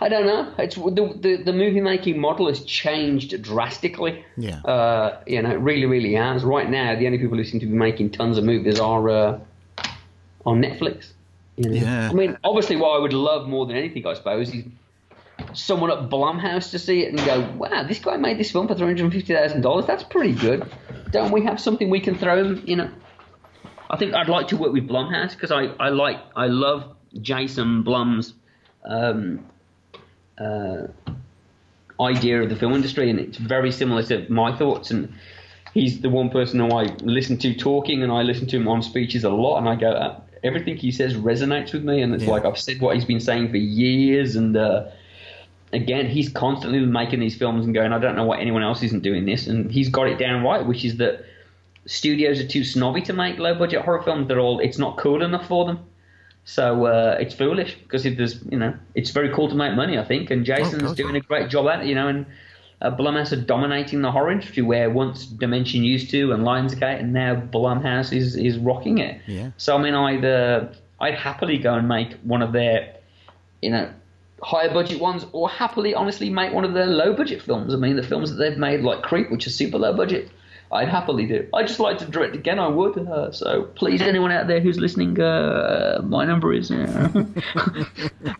I don't know. It's the the, the movie making model has changed drastically. Yeah. Uh, you know, it really, really has. Right now, the only people who seem to be making tons of movies are uh, on Netflix. You know? Yeah. I mean, obviously, what I would love more than anything, I suppose, is someone at Blumhouse to see it and go, wow, this guy made this film for three hundred fifty thousand dollars. That's pretty good. Don't we have something we can throw him? You know, I think I'd like to work with Blumhouse because I, I like I love Jason Blum's Um, Uh, idea of the film industry, and it's very similar to my thoughts, and he's the one person who I listen to talking, and I listen to him on speeches a lot, and I go, uh, everything he says resonates with me, and it's yeah. like I've said what he's been saying for years, and uh, again, he's constantly making these films and going, I don't know why anyone else isn't doing this, and he's got it down right, which is that studios are too snobby to make low budget horror films. They're all, it's not cool enough for them. So uh, it's foolish because if there's, you know, it's very cool to make money, I think, and Jason's oh, God, doing a great job at it, you know, and uh, Blumhouse are dominating the horror industry where once Dimension used to and Lionsgate, and now Blumhouse is, is rocking it. Yeah. So, I mean, I'd, uh, I'd happily go and make one of their, you know, higher budget ones, or happily, honestly, make one of their low budget films. I mean, the films that they've made like Creep, which is super low budget, I'd happily do. I'd just like to direct again, I would. Uh, so please, anyone out there who's listening, uh, my number is... Uh,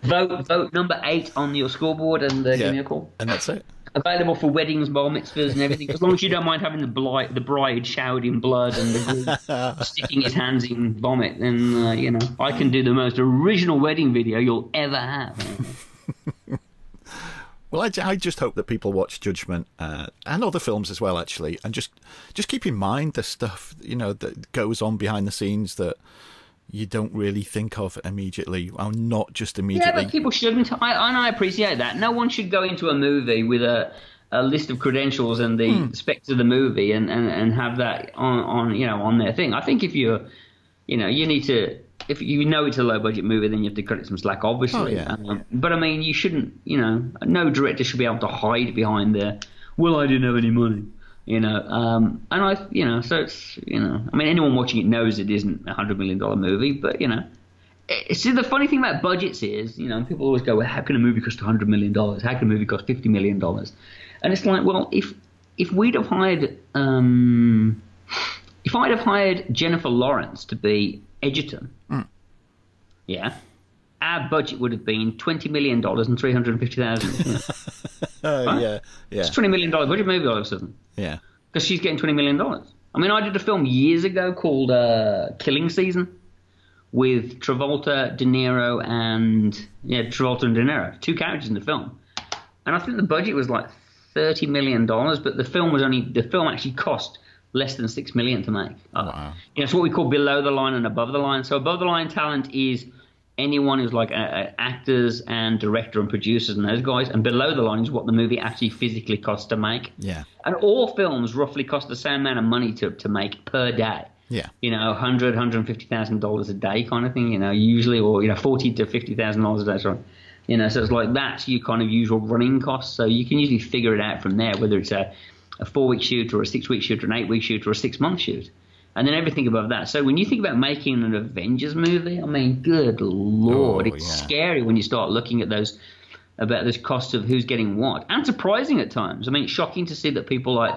vote vote number eight on your scoreboard and uh, yeah. give me a call. And that's it. Available for weddings, bar mitzvahs and everything, as long as you don't mind having the, bli- the bride showered in blood and the groom sticking his hands in vomit. Then, uh, you know, I can do the most original wedding video you'll ever have. Well, I, I just hope that people watch Judgment uh, and other films as well, actually, and just just keep in mind the stuff, you know, that goes on behind the scenes that you don't really think of immediately, or not just immediately. Yeah, but people shouldn't, I, and I appreciate that. No one should go into a movie with a, a list of credentials and the mm. specs of the movie and, and, and have that on, on, you know, on their thing. I think if you're, you know, you need to... If you know it's a low-budget movie, then you have to cut it some slack, obviously. Oh, yeah, um, yeah. But, I mean, you shouldn't, you know, no director should be able to hide behind their, well, I didn't have any money, you know. Um, and, I, you know, so it's, you know, I mean, anyone watching it knows it isn't a one hundred million dollars movie, but, you know. See, the funny thing about budgets is, you know, people always go, well, how can a movie cost one hundred million dollars? How can a movie cost fifty million dollars? And it's like, well, if if we'd have hired, um, if I'd have hired Jennifer Lawrence to be Edgerton, mm. yeah, our budget would have been twenty million dollars and three hundred fifty thousand dollars. Oh, right? yeah, yeah. It's a twenty million dollars budget movie all of a sudden. Yeah. Because she's getting twenty million dollars. I mean, I did a film years ago called uh, Killing Season with Travolta, De Niro, and, yeah, Travolta and De Niro, two characters in the film. And I think the budget was like thirty million dollars, but the film was only, the film actually cost less than six million to make. Uh, wow. You know, it's what we call below the line and above the line. So above the line talent is anyone who's like a, a actors and director and producers and those guys. And below the line is what the movie actually physically costs to make. Yeah. And all films roughly cost the same amount of money to to make per day. Yeah. You know, hundred, hundred and fifty thousand dollars a day kind of thing. You know, usually, or you know, forty to fifty thousand dollars a day. Sorry. You know, so it's like that's your kind of usual running costs. So you can usually figure it out from there whether it's a a four-week shoot or a six-week shoot or an eight-week shoot or a six-month shoot, and then everything above that. So when you think about making an Avengers movie, I mean, good Lord, oh, it's yeah. scary when you start looking at those about those costs of who's getting what, and surprising at times. I mean, it's shocking to see that people like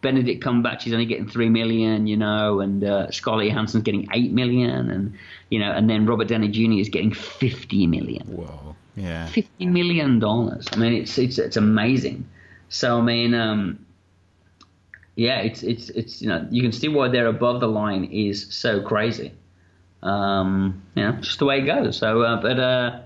Benedict Cumberbatch is only getting three million dollars, you know, and uh, Scarlett Johansson's getting eight million dollars, and, you know, and then Robert Downey Junior is getting fifty million dollars. Whoa, yeah. fifty million dollars. I mean, it's, it's, it's amazing. So, I mean... um Yeah, it's it's it's you know you can see why they're above the line is so crazy, um, you know, just the way it goes. So, uh, but uh,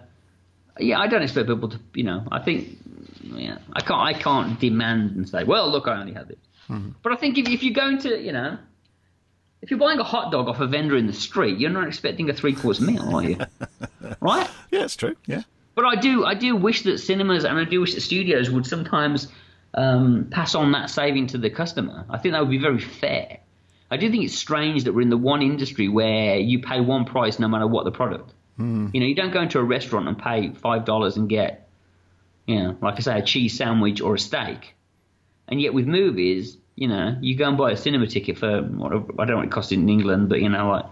yeah, I don't expect people to, you know, I think, yeah, I can't I can't demand and say, well, look, I only have this. Mm-hmm. But I think if if you're going to, you know, if you're buying a hot dog off a vendor in the street, you're not expecting a three course meal, are you? Right? Yeah, it's true. Yeah. But I do, I do wish that cinemas and I do wish that studios would sometimes um, pass on that saving to the customer. I think that would be very fair. I do think it's strange that we're in the one industry where you pay one price no matter what the product. Mm. You know, you don't go into a restaurant and pay five dollars and get, you know, like I say, a cheese sandwich or a steak. And yet with movies, you know, you go and buy a cinema ticket for, what, I don't know what it costs in England, but, you know, like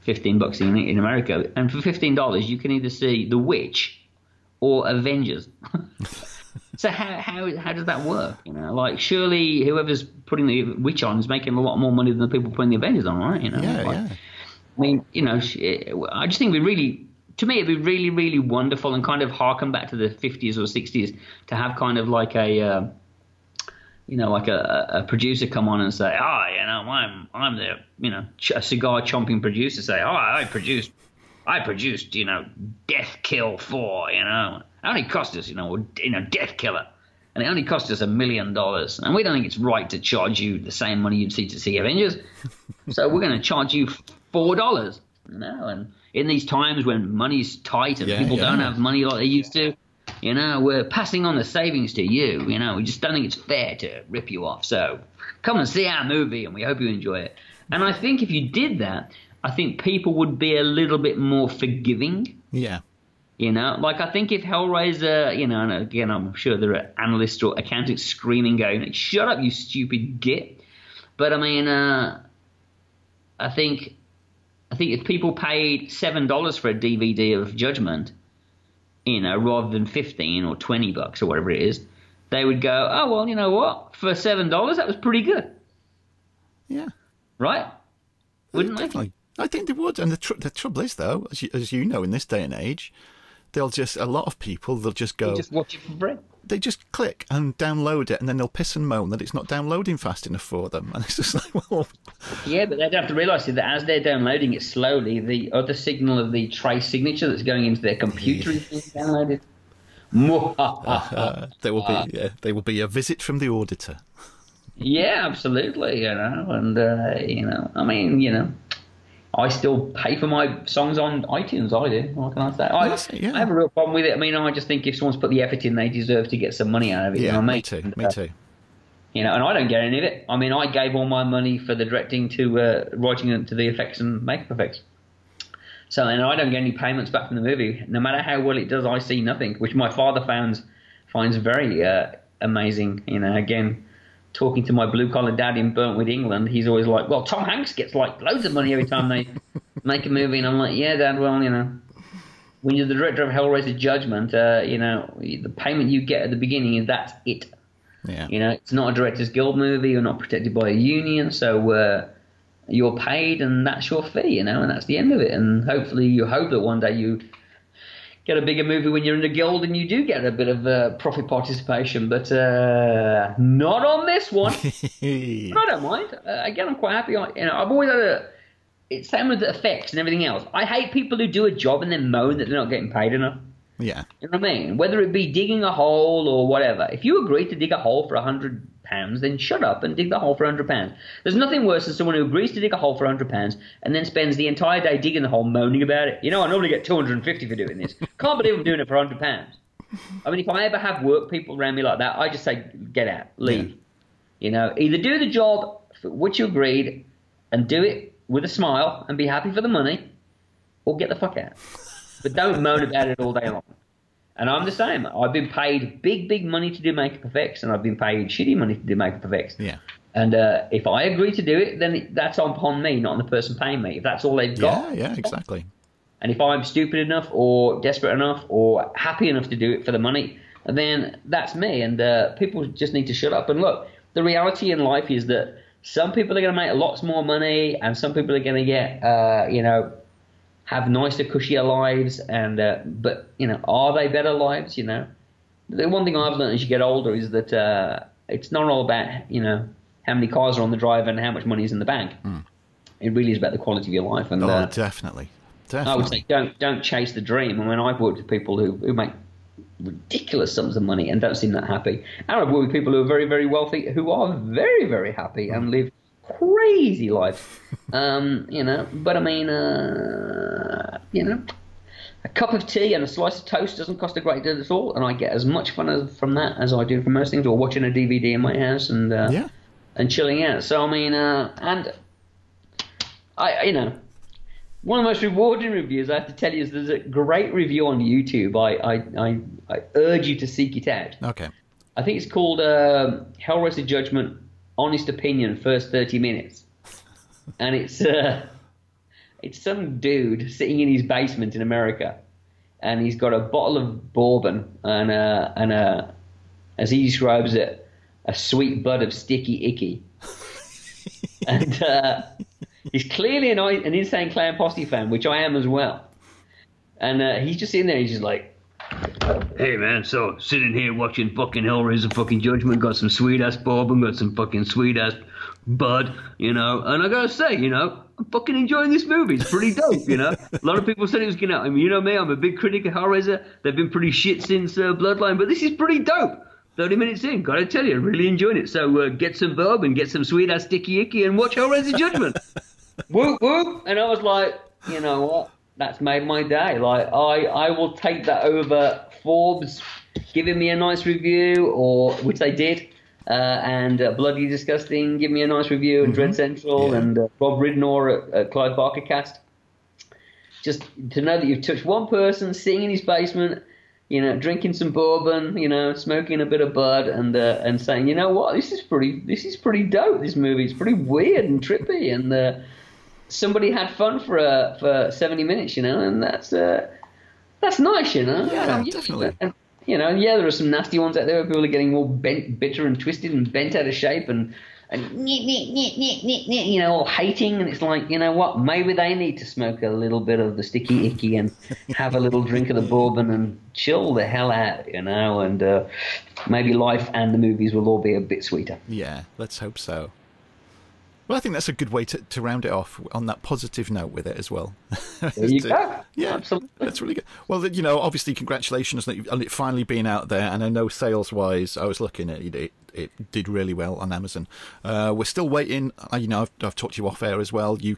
fifteen bucks in, in America. And for fifteen dollars, you can either see The Witch or Avengers. So how, how how does that work? You know, like surely whoever's putting The Witch on is making a lot more money than the people putting The Avengers on, right? You know, yeah, like, yeah. I mean, you know, I just think we really, to me, it'd be really, really wonderful and kind of harken back to the fifties or sixties to have kind of like a, uh, you know, like a, a producer come on and say, oh, you know, I'm I'm the, you know, a cigar chomping producer, say, oh, I produced, I produced, you know, Death Kill four, you know. It only cost us, you know, you know, Death Killer, and it only cost us a million dollars. And we don't think it's right to charge you the same money you'd see to see Avengers, so we're going to charge you four dollars. You know, and in these times when money's tight and yeah, people yeah. don't have money like they used to, you know, we're passing on the savings to you. You know, we just don't think it's fair to rip you off. So come and see our movie, and we hope you enjoy it. And I think if you did that, I think people would be a little bit more forgiving. Yeah. You know, like I think if Hellraiser, you know, and again, I'm sure there are analysts or accountants screaming, going, shut up, you stupid git. But I mean, uh, I think I think if people paid seven dollars for a D V D of Judgment, you know, rather than fifteen or twenty bucks or whatever it is, they would go, oh, well, you know what? For seven dollars, that was pretty good. Yeah. Right? Wouldn't they? Definitely. I think they would. And the, tr the trouble is, though, as you, as you know, in this day and age, they'll just, a lot of people, they'll just go... They just watch it for free. They just click and download it, and then they'll piss and moan that it's not downloading fast enough for them. And it's just like, well... Yeah, but they'd have to realise that as they're downloading it slowly, the other signal of the trace signature that's going into their computer yeah. is being downloaded. uh, there will be, yeah, there will be a visit from the auditor. Yeah, absolutely, you know. And, uh, you know, I mean, you know... I still pay for my songs on iTunes. I do. What can I say? I, yes, yeah. I have a real problem with it. I mean, I just think if someone's put the effort in, they deserve to get some money out of it. Yeah, you know, me too. And, me uh, too. You know, and I don't get any of it. I mean, I gave all my money for the directing to uh, writing and to the effects and makeup effects. So, and I don't get any payments back from the movie. No matter how well it does, I see nothing, which my father finds finds very uh, amazing. You know, again. Talking to my blue-collar dad in Burntwood, England, he's always like, well, Tom Hanks gets, like, loads of money every time they make a movie. And I'm like, yeah, Dad, well, you know, when you're the director of Hellraiser Judgment, uh, you know, the payment you get at the beginning is that's it. Yeah. You know, it's not a Directors Guild movie. You're not protected by a union. So uh, you're paid and that's your fee, you know, and that's the end of it. And hopefully you hope that one day you... get a bigger movie when you're in the guild and you do get a bit of uh, profit participation, but uh, not on this one. But I don't mind. Uh, again, I'm quite happy. I, you know, I've always had a... It's same with the effects and everything else. I hate people who do a job and then moan that they're not getting paid enough. Yeah. You know what I mean? Whether it be digging a hole or whatever. If you agree to dig a hole for a hundred pounds, then shut up and dig the hole for a hundred pounds. There's nothing worse than someone who agrees to dig a hole for a hundred pounds and then spends the entire day digging the hole moaning about it. You know, I normally get two hundred and fifty for doing this. Can't believe I'm doing it for a hundred pounds. I mean, if I ever have work people around me like that, I just say, get out, leave. Yeah. You know, either do the job for which you agreed and do it with a smile and be happy for the money, or get the fuck out. But don't moan about it all day long. And I'm the same. I've been paid big, big money to do makeup effects, and I've been paid shitty money to do makeup effects. Yeah. And uh, if I agree to do it, then that's upon me, not on the person paying me. If that's all they've got. Yeah, yeah, exactly. And if I'm stupid enough or desperate enough or happy enough to do it for the money, then that's me. And uh, people just need to shut up. And look, the reality in life is that some people are going to make lots more money, and some people are going to get, uh, you know, have nicer, cushier lives, and uh, but, you know, are they better lives, you know? The one thing I've learned as you get older is that uh, it's not all about, you know, how many cars are on the drive and how much money is in the bank. Mm. It really is about the quality of your life. And, oh, uh, definitely. definitely. I would say don't don't chase the dream. I mean, I've worked with people who, who make ridiculous sums of money and don't seem that happy. And I've worked with people who are very, very wealthy, who are very, very happy and live crazy life. Um, you know, but I mean, uh, you know, A cup of tea and a slice of toast doesn't cost a great deal at all, and I get as much fun from that as I do from most things, or watching a D V D in my house and uh, yeah. and chilling out. So I mean, uh, and I, you know, one of the most rewarding reviews I have to tell you is there's a great review on YouTube. I I I, I urge you to seek it out. Okay. I think it's called uh, Hellraiser Judgment: Honest Opinion, First Thirty Minutes, and it's. Uh, It's some dude sitting in his basement in America, and he's got a bottle of bourbon and a, and a, as he describes it, a sweet bud of sticky icky. And uh, he's clearly an, an Insane Clown Posse fan, which I am as well. And uh, he's just sitting there, he's just like, hey man, so sitting here watching fucking Hellraiser fucking Judgment, got some sweet ass bourbon, got some fucking sweet ass bud, you know, and I gotta say, you know, I'm fucking enjoying this movie. It's pretty dope, you know. A lot of people said it was going to... I mean, you know me, I'm a big critic of Hellraiser. They've been pretty shit since uh, Bloodline, but this is pretty dope. thirty minutes in, got to tell you, really enjoying it. So uh, get some bourbon, get some sweet-ass sticky-icky, and watch Hellraiser Judgment. Whoop, whoop. And I was like, you know what? That's made my day. Like, I, I will take that over Forbes giving me a nice review, or which they did. Uh, and uh, Bloody Disgusting, give me a nice review, and mm-hmm. Dread Central, yeah. and uh, Rob Ridnor at, at Clive Barker Cast. Just to know that you've touched one person sitting in his basement, you know, drinking some bourbon, you know, smoking a bit of bud, and uh, and saying, you know what, this is pretty, this is pretty dope. This movie is pretty weird and trippy, and uh, somebody had fun for uh, for seventy minutes, you know, and that's uh, that's nice, you know. Yeah, um, definitely. And, and, You know, yeah, there are some nasty ones out there where people are getting all bent, bitter and twisted and bent out of shape and, and you know, all hating. And it's like, you know what, maybe they need to smoke a little bit of the sticky icky and have a little drink of the bourbon and chill the hell out, you know, and uh, maybe life and the movies will all be a bit sweeter. Yeah, let's hope so. Well, I think that's a good way to, to round it off on that positive note with it as well. There you to, go. Yeah, absolutely. That's really good. Well, you know, obviously, congratulations on it finally being out there. And I know sales-wise, I was looking at it, it, it did really well on Amazon. Uh, we're still waiting. I, you know, I've, I've talked to you off air as well. You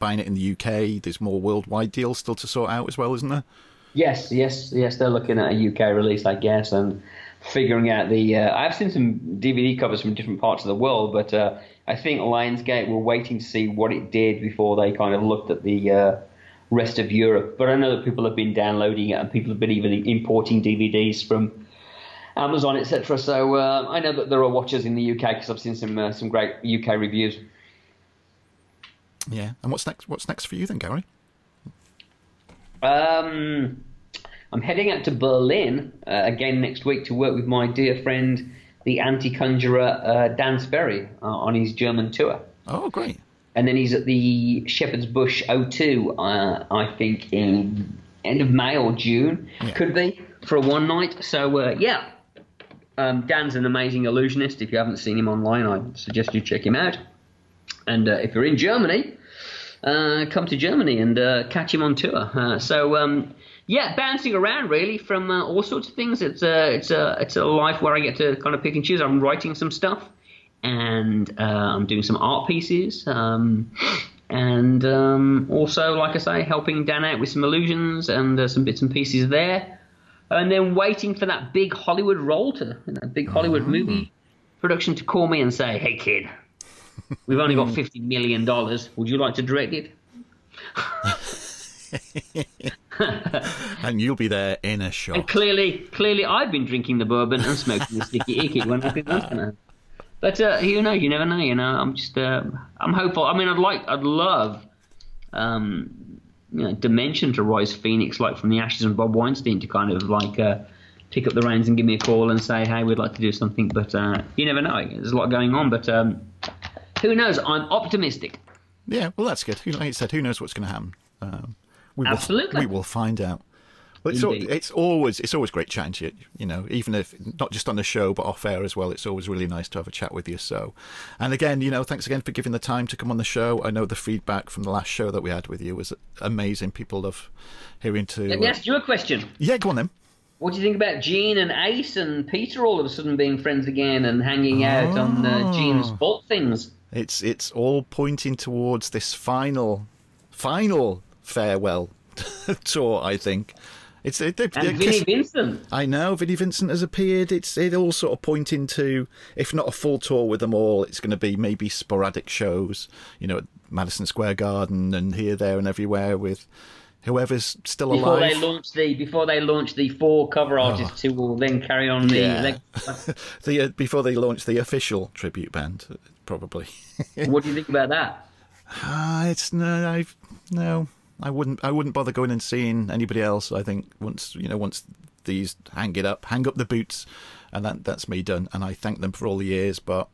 buying it in the U K. There's more worldwide deals still to sort out as well, isn't there? Yes, yes, yes. They're looking at a U K release, I guess, and figuring out the. Uh, I've seen some D V D covers from different parts of the world, but. Uh, I think Lionsgate were waiting to see what it did before they kind of looked at the uh, rest of Europe. But I know that people have been downloading it and people have been even importing D V Ds from Amazon, et cetera. So uh, I know that there are watchers in the U K because I've seen some uh, some great U K reviews. Yeah, and what's next? What's next for you then, Gary? Um, I'm heading out to Berlin uh, again next week to work with my dear friend. The anti-conjurer uh, Dan Sperry uh, on his German tour. Oh, great. And then he's at the Shepherd's Bush O two, uh, I think, in end of May or June. Yeah. Could be, for a one night. So, uh, yeah, um, Dan's an amazing illusionist. If you haven't seen him online, I suggest you check him out. And uh, if you're in Germany, uh, come to Germany and uh, catch him on tour. Uh, so... Um, Yeah, bouncing around really from uh, all sorts of things. It's a it's a it's a life where I get to kind of pick and choose. I'm writing some stuff, and uh, I'm doing some art pieces, um, and um, also, like I say, helping Dan out with some illusions and uh, some bits and pieces there, and then waiting for that big Hollywood role to that big Hollywood mm-hmm. movie production to call me and say, "Hey kid, we've only got fifty million dollars. Would you like to direct it?" And you'll be there in a shot. And clearly, clearly, I've been drinking the bourbon and smoking the sticky icky when I think that's gonna. But uh, you know, you never know. You know, I'm just, uh, I'm hopeful. I mean, I'd like, I'd love, um, you know, Dimension to rise phoenix like from the ashes and Bob Weinstein to kind of like uh, pick up the reins and give me a call and say, hey, we'd like to do something. But uh, you never know. There's a lot going on. But um, who knows? I'm optimistic. Yeah, well, that's good. Like you said, who knows what's going to happen. Um... We will, Absolutely, we will find out. Well, it's, all, it's always it's always great chatting to you. You know, even if not just on the show but off air as well. It's always really nice to have a chat with you. So, and again, you know, thanks again for giving the time to come on the show. I know the feedback from the last show that we had with you was amazing. People love hearing to. Let me ask you a question. Yeah, go on then. What do you think about Gene and Ace and Peter all of a sudden being friends again and hanging oh. out on uh, Gene's vault things? It's it's all pointing towards this final final. Farewell tour, I think. It's it, it, and it, Vinnie Vincent. I know, Vinnie Vincent has appeared. It's it all sort of pointing to, if not a full tour with them all, it's going to be maybe sporadic shows, you know, at Madison Square Garden and here, there, and everywhere with whoever's still before alive. They launch the, before they launch the four cover artists oh. who will then carry on the... Yeah. Leg- the uh, before they launch the official tribute band, probably. What do you think about that? Uh, it's no, I've no... I wouldn't. I wouldn't bother going and seeing anybody else. I think once you know, once these hang it up, hang up the boots, and that that's me done. And I thank them for all the years. But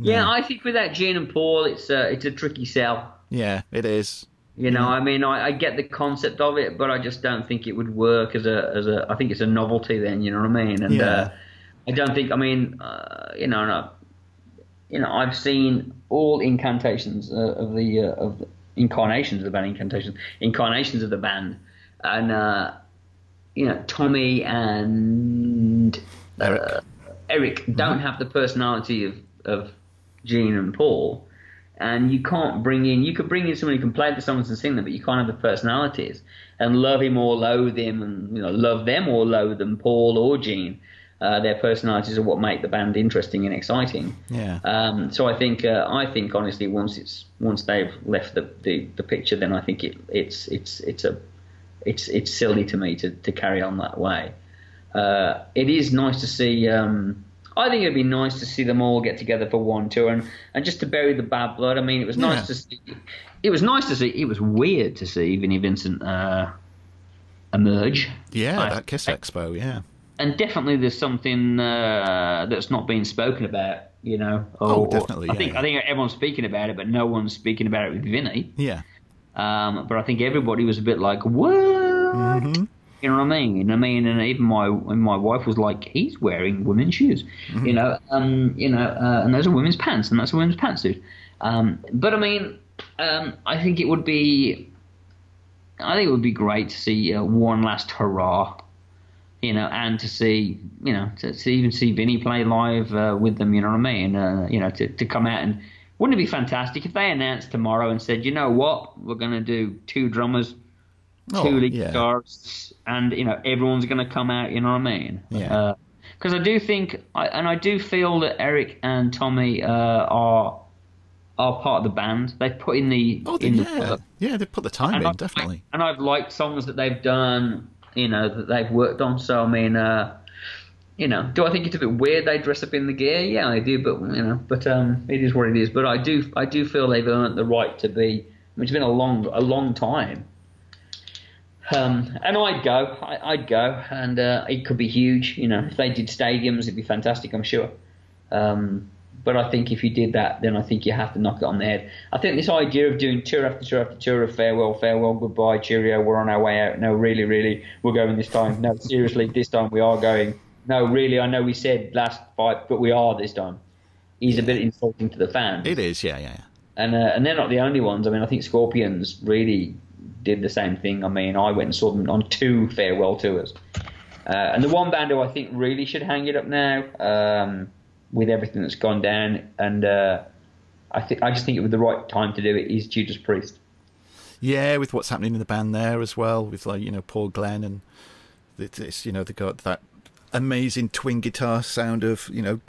no. yeah, I think with that Gene and Paul, it's a it's a tricky sell. Yeah, it is. You know, I mean, I, I get the concept of it, but I just don't think it would work as a as a. I think it's a novelty. Then you know what I mean. And yeah. uh, I don't think. I mean, uh, you know, no, you know, I've seen all incarnations uh, of the uh, of. The, incarnations of the band, incarnations, incarnations of the band, and uh, you know Tommy and uh, Eric. Eric don't have the personality of, of Gene and Paul, and you can't bring in. You could bring in someone who can play the songs and sing them, but you can't have the personalities and love him or loathe him, and you know love them or loathe them, Paul or Gene. Uh, their personalities are what make the band interesting and exciting. Yeah. Um, so I think uh, I think honestly, once it's once they've left the, the, the picture, then I think it, it's it's it's a it's it's silly to me to, to carry on that way. Uh, it is nice to see. Um, I think it'd be nice to see them all get together for one tour and, and just to bury the bad blood. I mean, it was nice yeah. to see. It was nice to see. It was weird to see Vinnie Vincent uh, emerge. Yeah, I, that Kiss I, Expo. Yeah. And definitely, there's something uh, that's not being spoken about, you know. Or, oh, definitely. Or, I yeah, think yeah. I think everyone's speaking about it, but no one's speaking about it with Vinny. Yeah. Um, but I think everybody was a bit like, "What?" Mm-hmm. You know what I mean? You know what I mean? And even my and my wife was like, "He's wearing women's shoes," mm-hmm. you know. Um, you know, uh, and those are women's pants, and that's a women's pantsuit. Um, but I mean, um, I think it would be, I think it would be great to see uh, one last hurrah. You know, and to see, you know, to, to even see Vinny play live uh, with them, you know what I mean? Uh, you know, to, to come out and wouldn't it be fantastic if they announced tomorrow and said, you know what, we're going to do two drummers, two oh, lead yeah. guitarists, and, you know, everyone's going to come out, you know what I mean? Yeah. Because uh, I do think, I, and I do feel that Eric and Tommy uh, are are part of the band. They've put in the... Oh, they, in yeah. The, yeah, they've put the time in, I've, definitely. And I've liked songs that they've done... you know, that they've worked on. So, I mean, uh, you know, do I think it's a bit weird they dress up in the gear? Yeah, I do, but, you know, but um, it is what it is. But I do I do feel they've earned the right to be, I mean, it's been a long a long time. Um, and I'd go, I, I'd go, and uh, it could be huge, you know. If they did stadiums, it'd be fantastic, I'm sure. Um, but I think if you did that, then I think you have to knock it on the head. I think this idea of doing tour after tour after tour of farewell, farewell, goodbye, cheerio, we're on our way out. No, really, really, we're going this time. No, seriously, this time we are going. No, really, I know we said last fight, but we are this time. He's a bit insulting to the fans. It is, yeah, yeah, yeah. And, uh, and they're not the only ones. I mean, I think Scorpions really did the same thing. I mean, I went and saw them on two farewell tours. Uh, and the one band who I think really should hang it up now... Um, with everything that's gone down, and uh, I think I just think it was the right time to do it. Is Judas Priest? Yeah, with what's happening in the band there as well, with like you know Paul Glenn and it's you know they got that amazing twin guitar sound of you know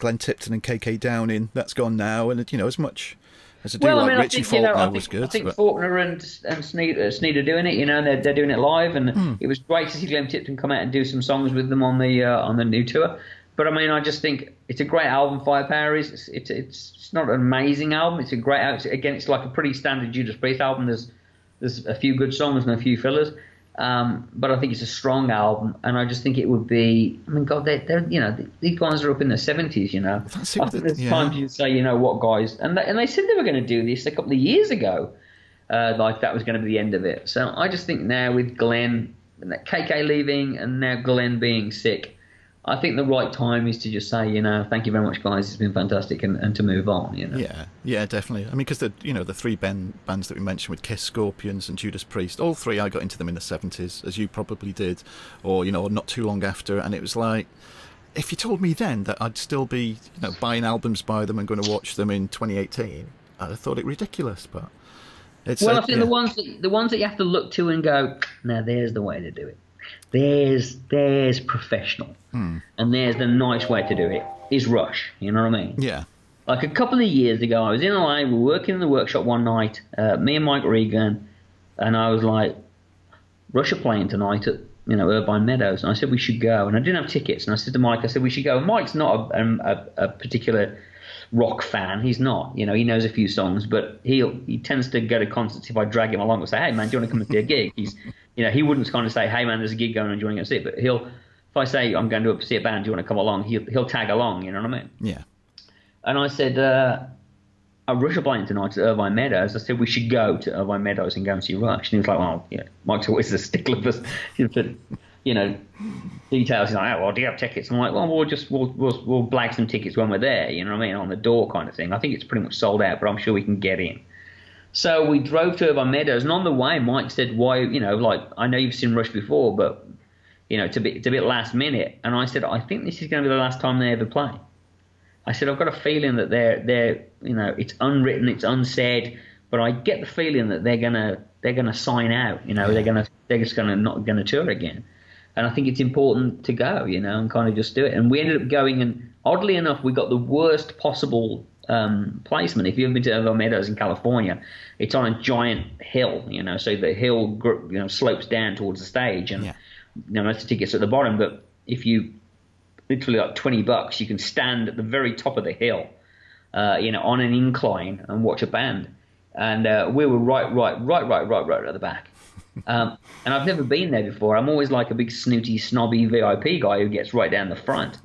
Glenn Tipton and K K Downing. That's gone now, and you know as much as I do well, like I mean, Richie think, Faulkner you know, I think, was good. I think but... Faulkner and and Sneed, Sneed are doing it. You know they're they're doing it live, and mm. it was great to see Glenn Tipton come out and do some songs with them on the uh, on the new tour. But I mean, I just think it's a great album. Firepower is it's it's, it's not an amazing album. It's a great album. Again, it's like a pretty standard Judas Priest album. There's there's a few good songs and a few fillers, um, but I think it's a strong album. And I just think it would be. I mean, God, they they're you know these guys are up in their seventies. You know, I think there's yeah. times you say, you know what, guys, and they, and they said they were going to do this a couple of years ago, uh, like that was going to be the end of it. So I just think now with Glenn, K K leaving, and now Glenn being sick. I think the right time is to just say, you know, thank you very much, guys. It's been fantastic, and, and to move on, you know. Yeah, yeah, definitely. I mean, because the you know the three band, bands that we mentioned with Kiss, Scorpions, and Judas Priest, all three I got into them in the seventies, as you probably did, or you know, not too long after. And it was like, if you told me then that I'd still be you know buying albums by them and going to watch them in twenty eighteen, I'd have thought it ridiculous. But It's well, so, I think yeah. the ones that, the ones that you have to look to and go, now there's the way to do it. There's there's professional, hmm. and there's the nice way to do it. Is Rush, you know what I mean? Yeah. Like a couple of years ago, I was in L A. We were working in the workshop one night, uh, me and Mike Regan, and I was like, Rush are playing tonight at you know Irvine Meadows, and I said we should go. And I didn't have tickets, and I said to Mike, I said we should go. And Mike's not a, a, a particular rock fan. He's not, you know, he knows a few songs, but he he tends to go to concerts. If I drag him along and say, hey man, do you want to come and do a gig? He's, you know, he wouldn't kind of say, hey man, there's a gig going on, do you want to go see it? But he'll, if I say I'm going to see a band, do you want to come along? He'll he'll tag along, you know what I mean? Yeah. And I said, uh, I Rush are playing tonight to Irvine Meadows. I said we should go to Irvine Meadows and go and see Rush. And he was like, well, yeah, Mike's always a stickler for, you know, details. He's like, oh, well, do you have tickets? I'm like, well, we'll just we'll, we'll we'll blag some tickets when we're there. You know what I mean? On the door kind of thing. I think it's pretty much sold out, but I'm sure we can get in. So we drove to Irvine Meadows, and on the way, Mike said, why, you know, like, I know you've seen Rush before, but, you know, it's a bit, it's a bit last minute. And I said, I think this is going to be the last time they ever play. I said, I've got a feeling that they're, they're, you know, it's unwritten, it's unsaid, but I get the feeling that they're gonna, they're gonna sign out. You know, yeah. they're gonna, they're just gonna not gonna tour again. And I think it's important to go, you know, and kind of just do it. And we ended up going, and oddly enough, we got the worst possible um, placement. If you've ever been to Irvine Meadows in California, it's on a giant hill, you know, so the hill, you know, slopes down towards the stage, and yeah. you know, most of the tickets at the bottom, but if you literally like twenty bucks, you can stand at the very top of the hill, uh, you know, on an incline and watch a band. And uh, we were right, right, right, right, right, right at the back. Um, and I've never been there before. I'm always like a big snooty, snobby V I P guy who gets right down the front.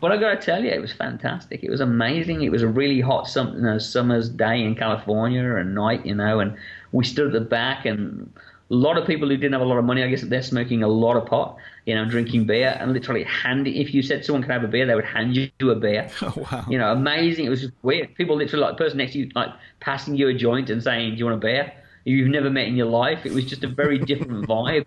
But I got to tell you, it was fantastic. It was amazing. It was a really hot sum- you know, summer's day in California and night, you know, and we stood at the back, and a lot of people who didn't have a lot of money, I guess they're smoking a lot of pot, you know, drinking beer, and literally handing, if you said someone could have a beer, they would hand you a beer. Oh, wow. You know, amazing. It was just weird. People literally, like, the person next to you, like, passing you a joint and saying, do you want a beer? You've never met in your life. It was just a very different vibe,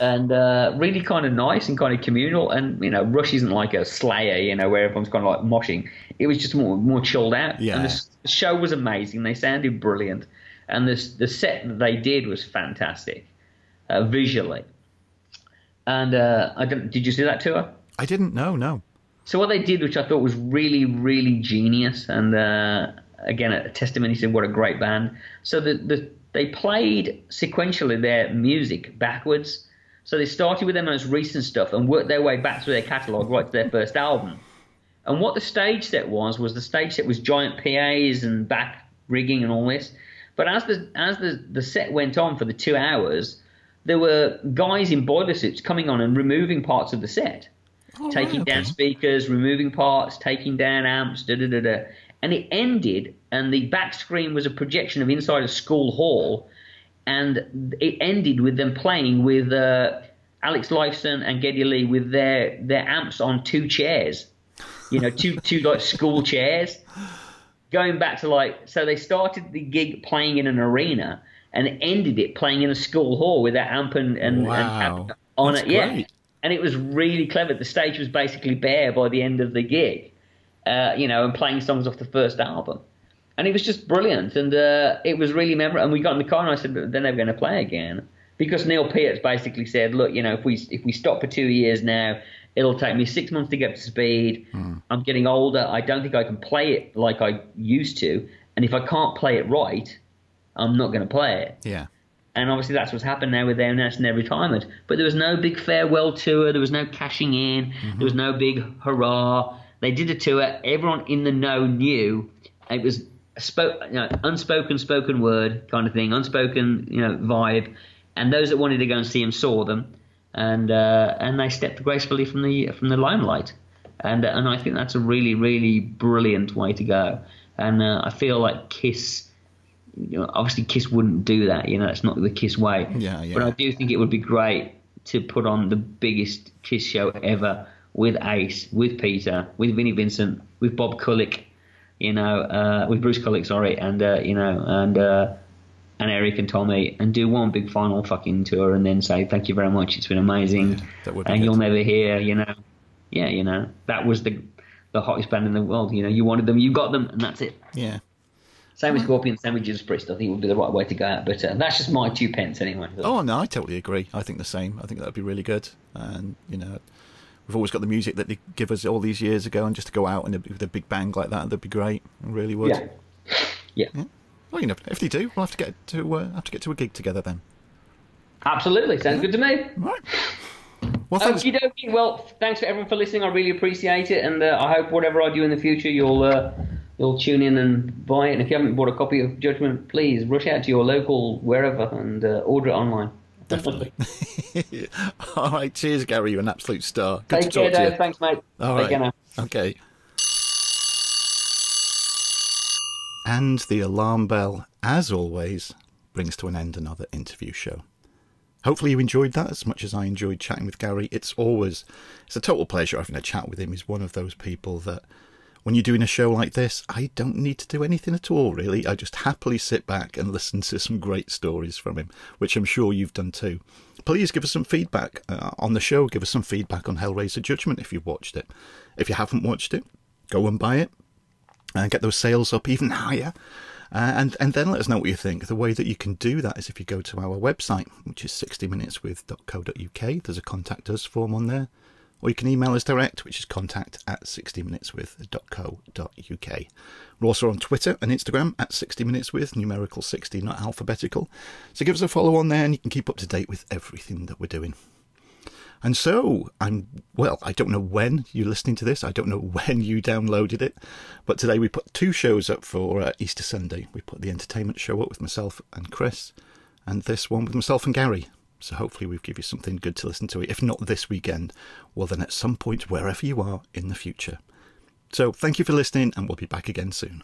and uh, really kind of nice and kind of communal. And, you know, Rush isn't like a Slayer, you know, where everyone's kind of like moshing. It was just more more chilled out. Yeah. And the show was amazing. They sounded brilliant. And this, the set that they did was fantastic, uh, visually. And uh, I don't, did you see that tour? I didn't, no, no. So what they did, which I thought was really, really genius, and uh, again, a testimony to what a great band. So the, the, they played sequentially their music backwards. So they started with their most recent stuff and worked their way back through their catalogue right to their first album. And what the stage set was, was the stage set was giant P As and back rigging and all this. But as the as the, the set went on for the two hours, there were guys in boiler suits coming on and removing parts of the set, oh, taking right, okay. down speakers, removing parts, taking down amps, da da da da. And it ended, and the back screen was a projection of inside a school hall, and it ended with them playing with uh, Alex Lifeson and Geddy Lee with their their amps on two chairs, you know, two two like school chairs. Going back to like, so they started the gig playing in an arena and ended it playing in a school hall with that amp and, and, wow. and amp on That's it. Great. Yeah. And it was really clever. The stage was basically bare by the end of the gig, uh, you know, and playing songs off the first album. And it was just brilliant. And uh, it was really memorable. And we got in the car and I said, they're never going to play again. Because Neil Peart's basically said, look, you know, if we if we stop for two years now, it'll take me six months to get up to speed. Mm. I'm getting older. I don't think I can play it like I used to. And if I can't play it right, I'm not going to play it. Yeah. And obviously that's what's happened now with them announcing their retirement. But there was no big farewell tour. There was no cashing in. Mm-hmm. There was no big hurrah. They did a tour. Everyone in the know knew. It was a spo- you know, unspoken, spoken word kind of thing, unspoken, you know, vibe. And those that wanted to go and see him saw them. And uh, and they stepped gracefully from the from the limelight, and and I think that's a really really brilliant way to go. And uh, I feel like Kiss, you know, obviously Kiss wouldn't do that, you know, it's not the Kiss way. Yeah, yeah. But I do think it would be great to put on the biggest Kiss show ever with Ace, with Peter, with Vinnie Vincent, with Bob Kulick, you know, uh, with Bruce Kulick, sorry, and uh, you know, and. Uh, and Eric and Tommy, and do one big final fucking tour and then say, thank you very much, it's been amazing. Yeah, that would be and good. You'll never hear, you know. Yeah, you know, that was the the hottest band in the world, you know. You wanted them, you got them, and that's it. Yeah. Same with Scorpion, same with Judas Priest. I think it would be the right way to go out. But uh, that's just my two pence anyway. Oh, no, I totally agree. I think the same. I think that would be really good. And, you know, we've always got the music that they give us all these years ago, and just to go out and with a big bang like that, that'd be great. It really would. Yeah. Yeah. yeah. Well, you know, if they do, we'll have to get to, uh, have to, get to a gig together then. Absolutely. Sounds yeah. good to me. Right. Well, thanks. Okie dokie. Well, thanks for everyone for listening. I really appreciate it. And uh, I hope whatever I do in the future, you'll... Uh, You'll tune in and buy it. And if you haven't bought a copy of Judgment, please rush out to your local wherever and uh, order it online. Definitely. All right. Cheers, Gary. You're an absolute star. Good Take to care, talk to Dave. You. Thanks, mate. All Take right. care now. Okay. And the alarm bell, as always, brings to an end another interview show. Hopefully you enjoyed that as much as I enjoyed chatting with Gary. It's always, it's a total pleasure having a chat with him. He's one of those people that, when you're doing a show like this, I don't need to do anything at all, really. I just happily sit back and listen to some great stories from him, which I'm sure you've done too. Please give us some feedback uh, on the show. Give us some feedback on Hellraiser Judgment if you've watched it. If you haven't watched it, go and buy it and get those sales up even higher. Uh, and, and then let us know what you think. The way that you can do that is if you go to our website, which is sixty minutes with dot co dot uk. There's a contact us form on there. Or you can email us direct, which is contact at sixty minutes with dot co dot uk. We're also on Twitter and Instagram at sixty minutes with, numerical sixty, not alphabetical. So give us a follow on there and you can keep up to date with everything that we're doing. And so, I'm well, I don't know when you're listening to this. I don't know when you downloaded it. But today we put two shows up for uh, Easter Sunday. We put the entertainment show up with myself and Chris, and this one with myself and Gary. So hopefully we'll give you something good to listen to. If not this weekend, well then at some point wherever you are in the future. So thank you for listening, and we'll be back again soon.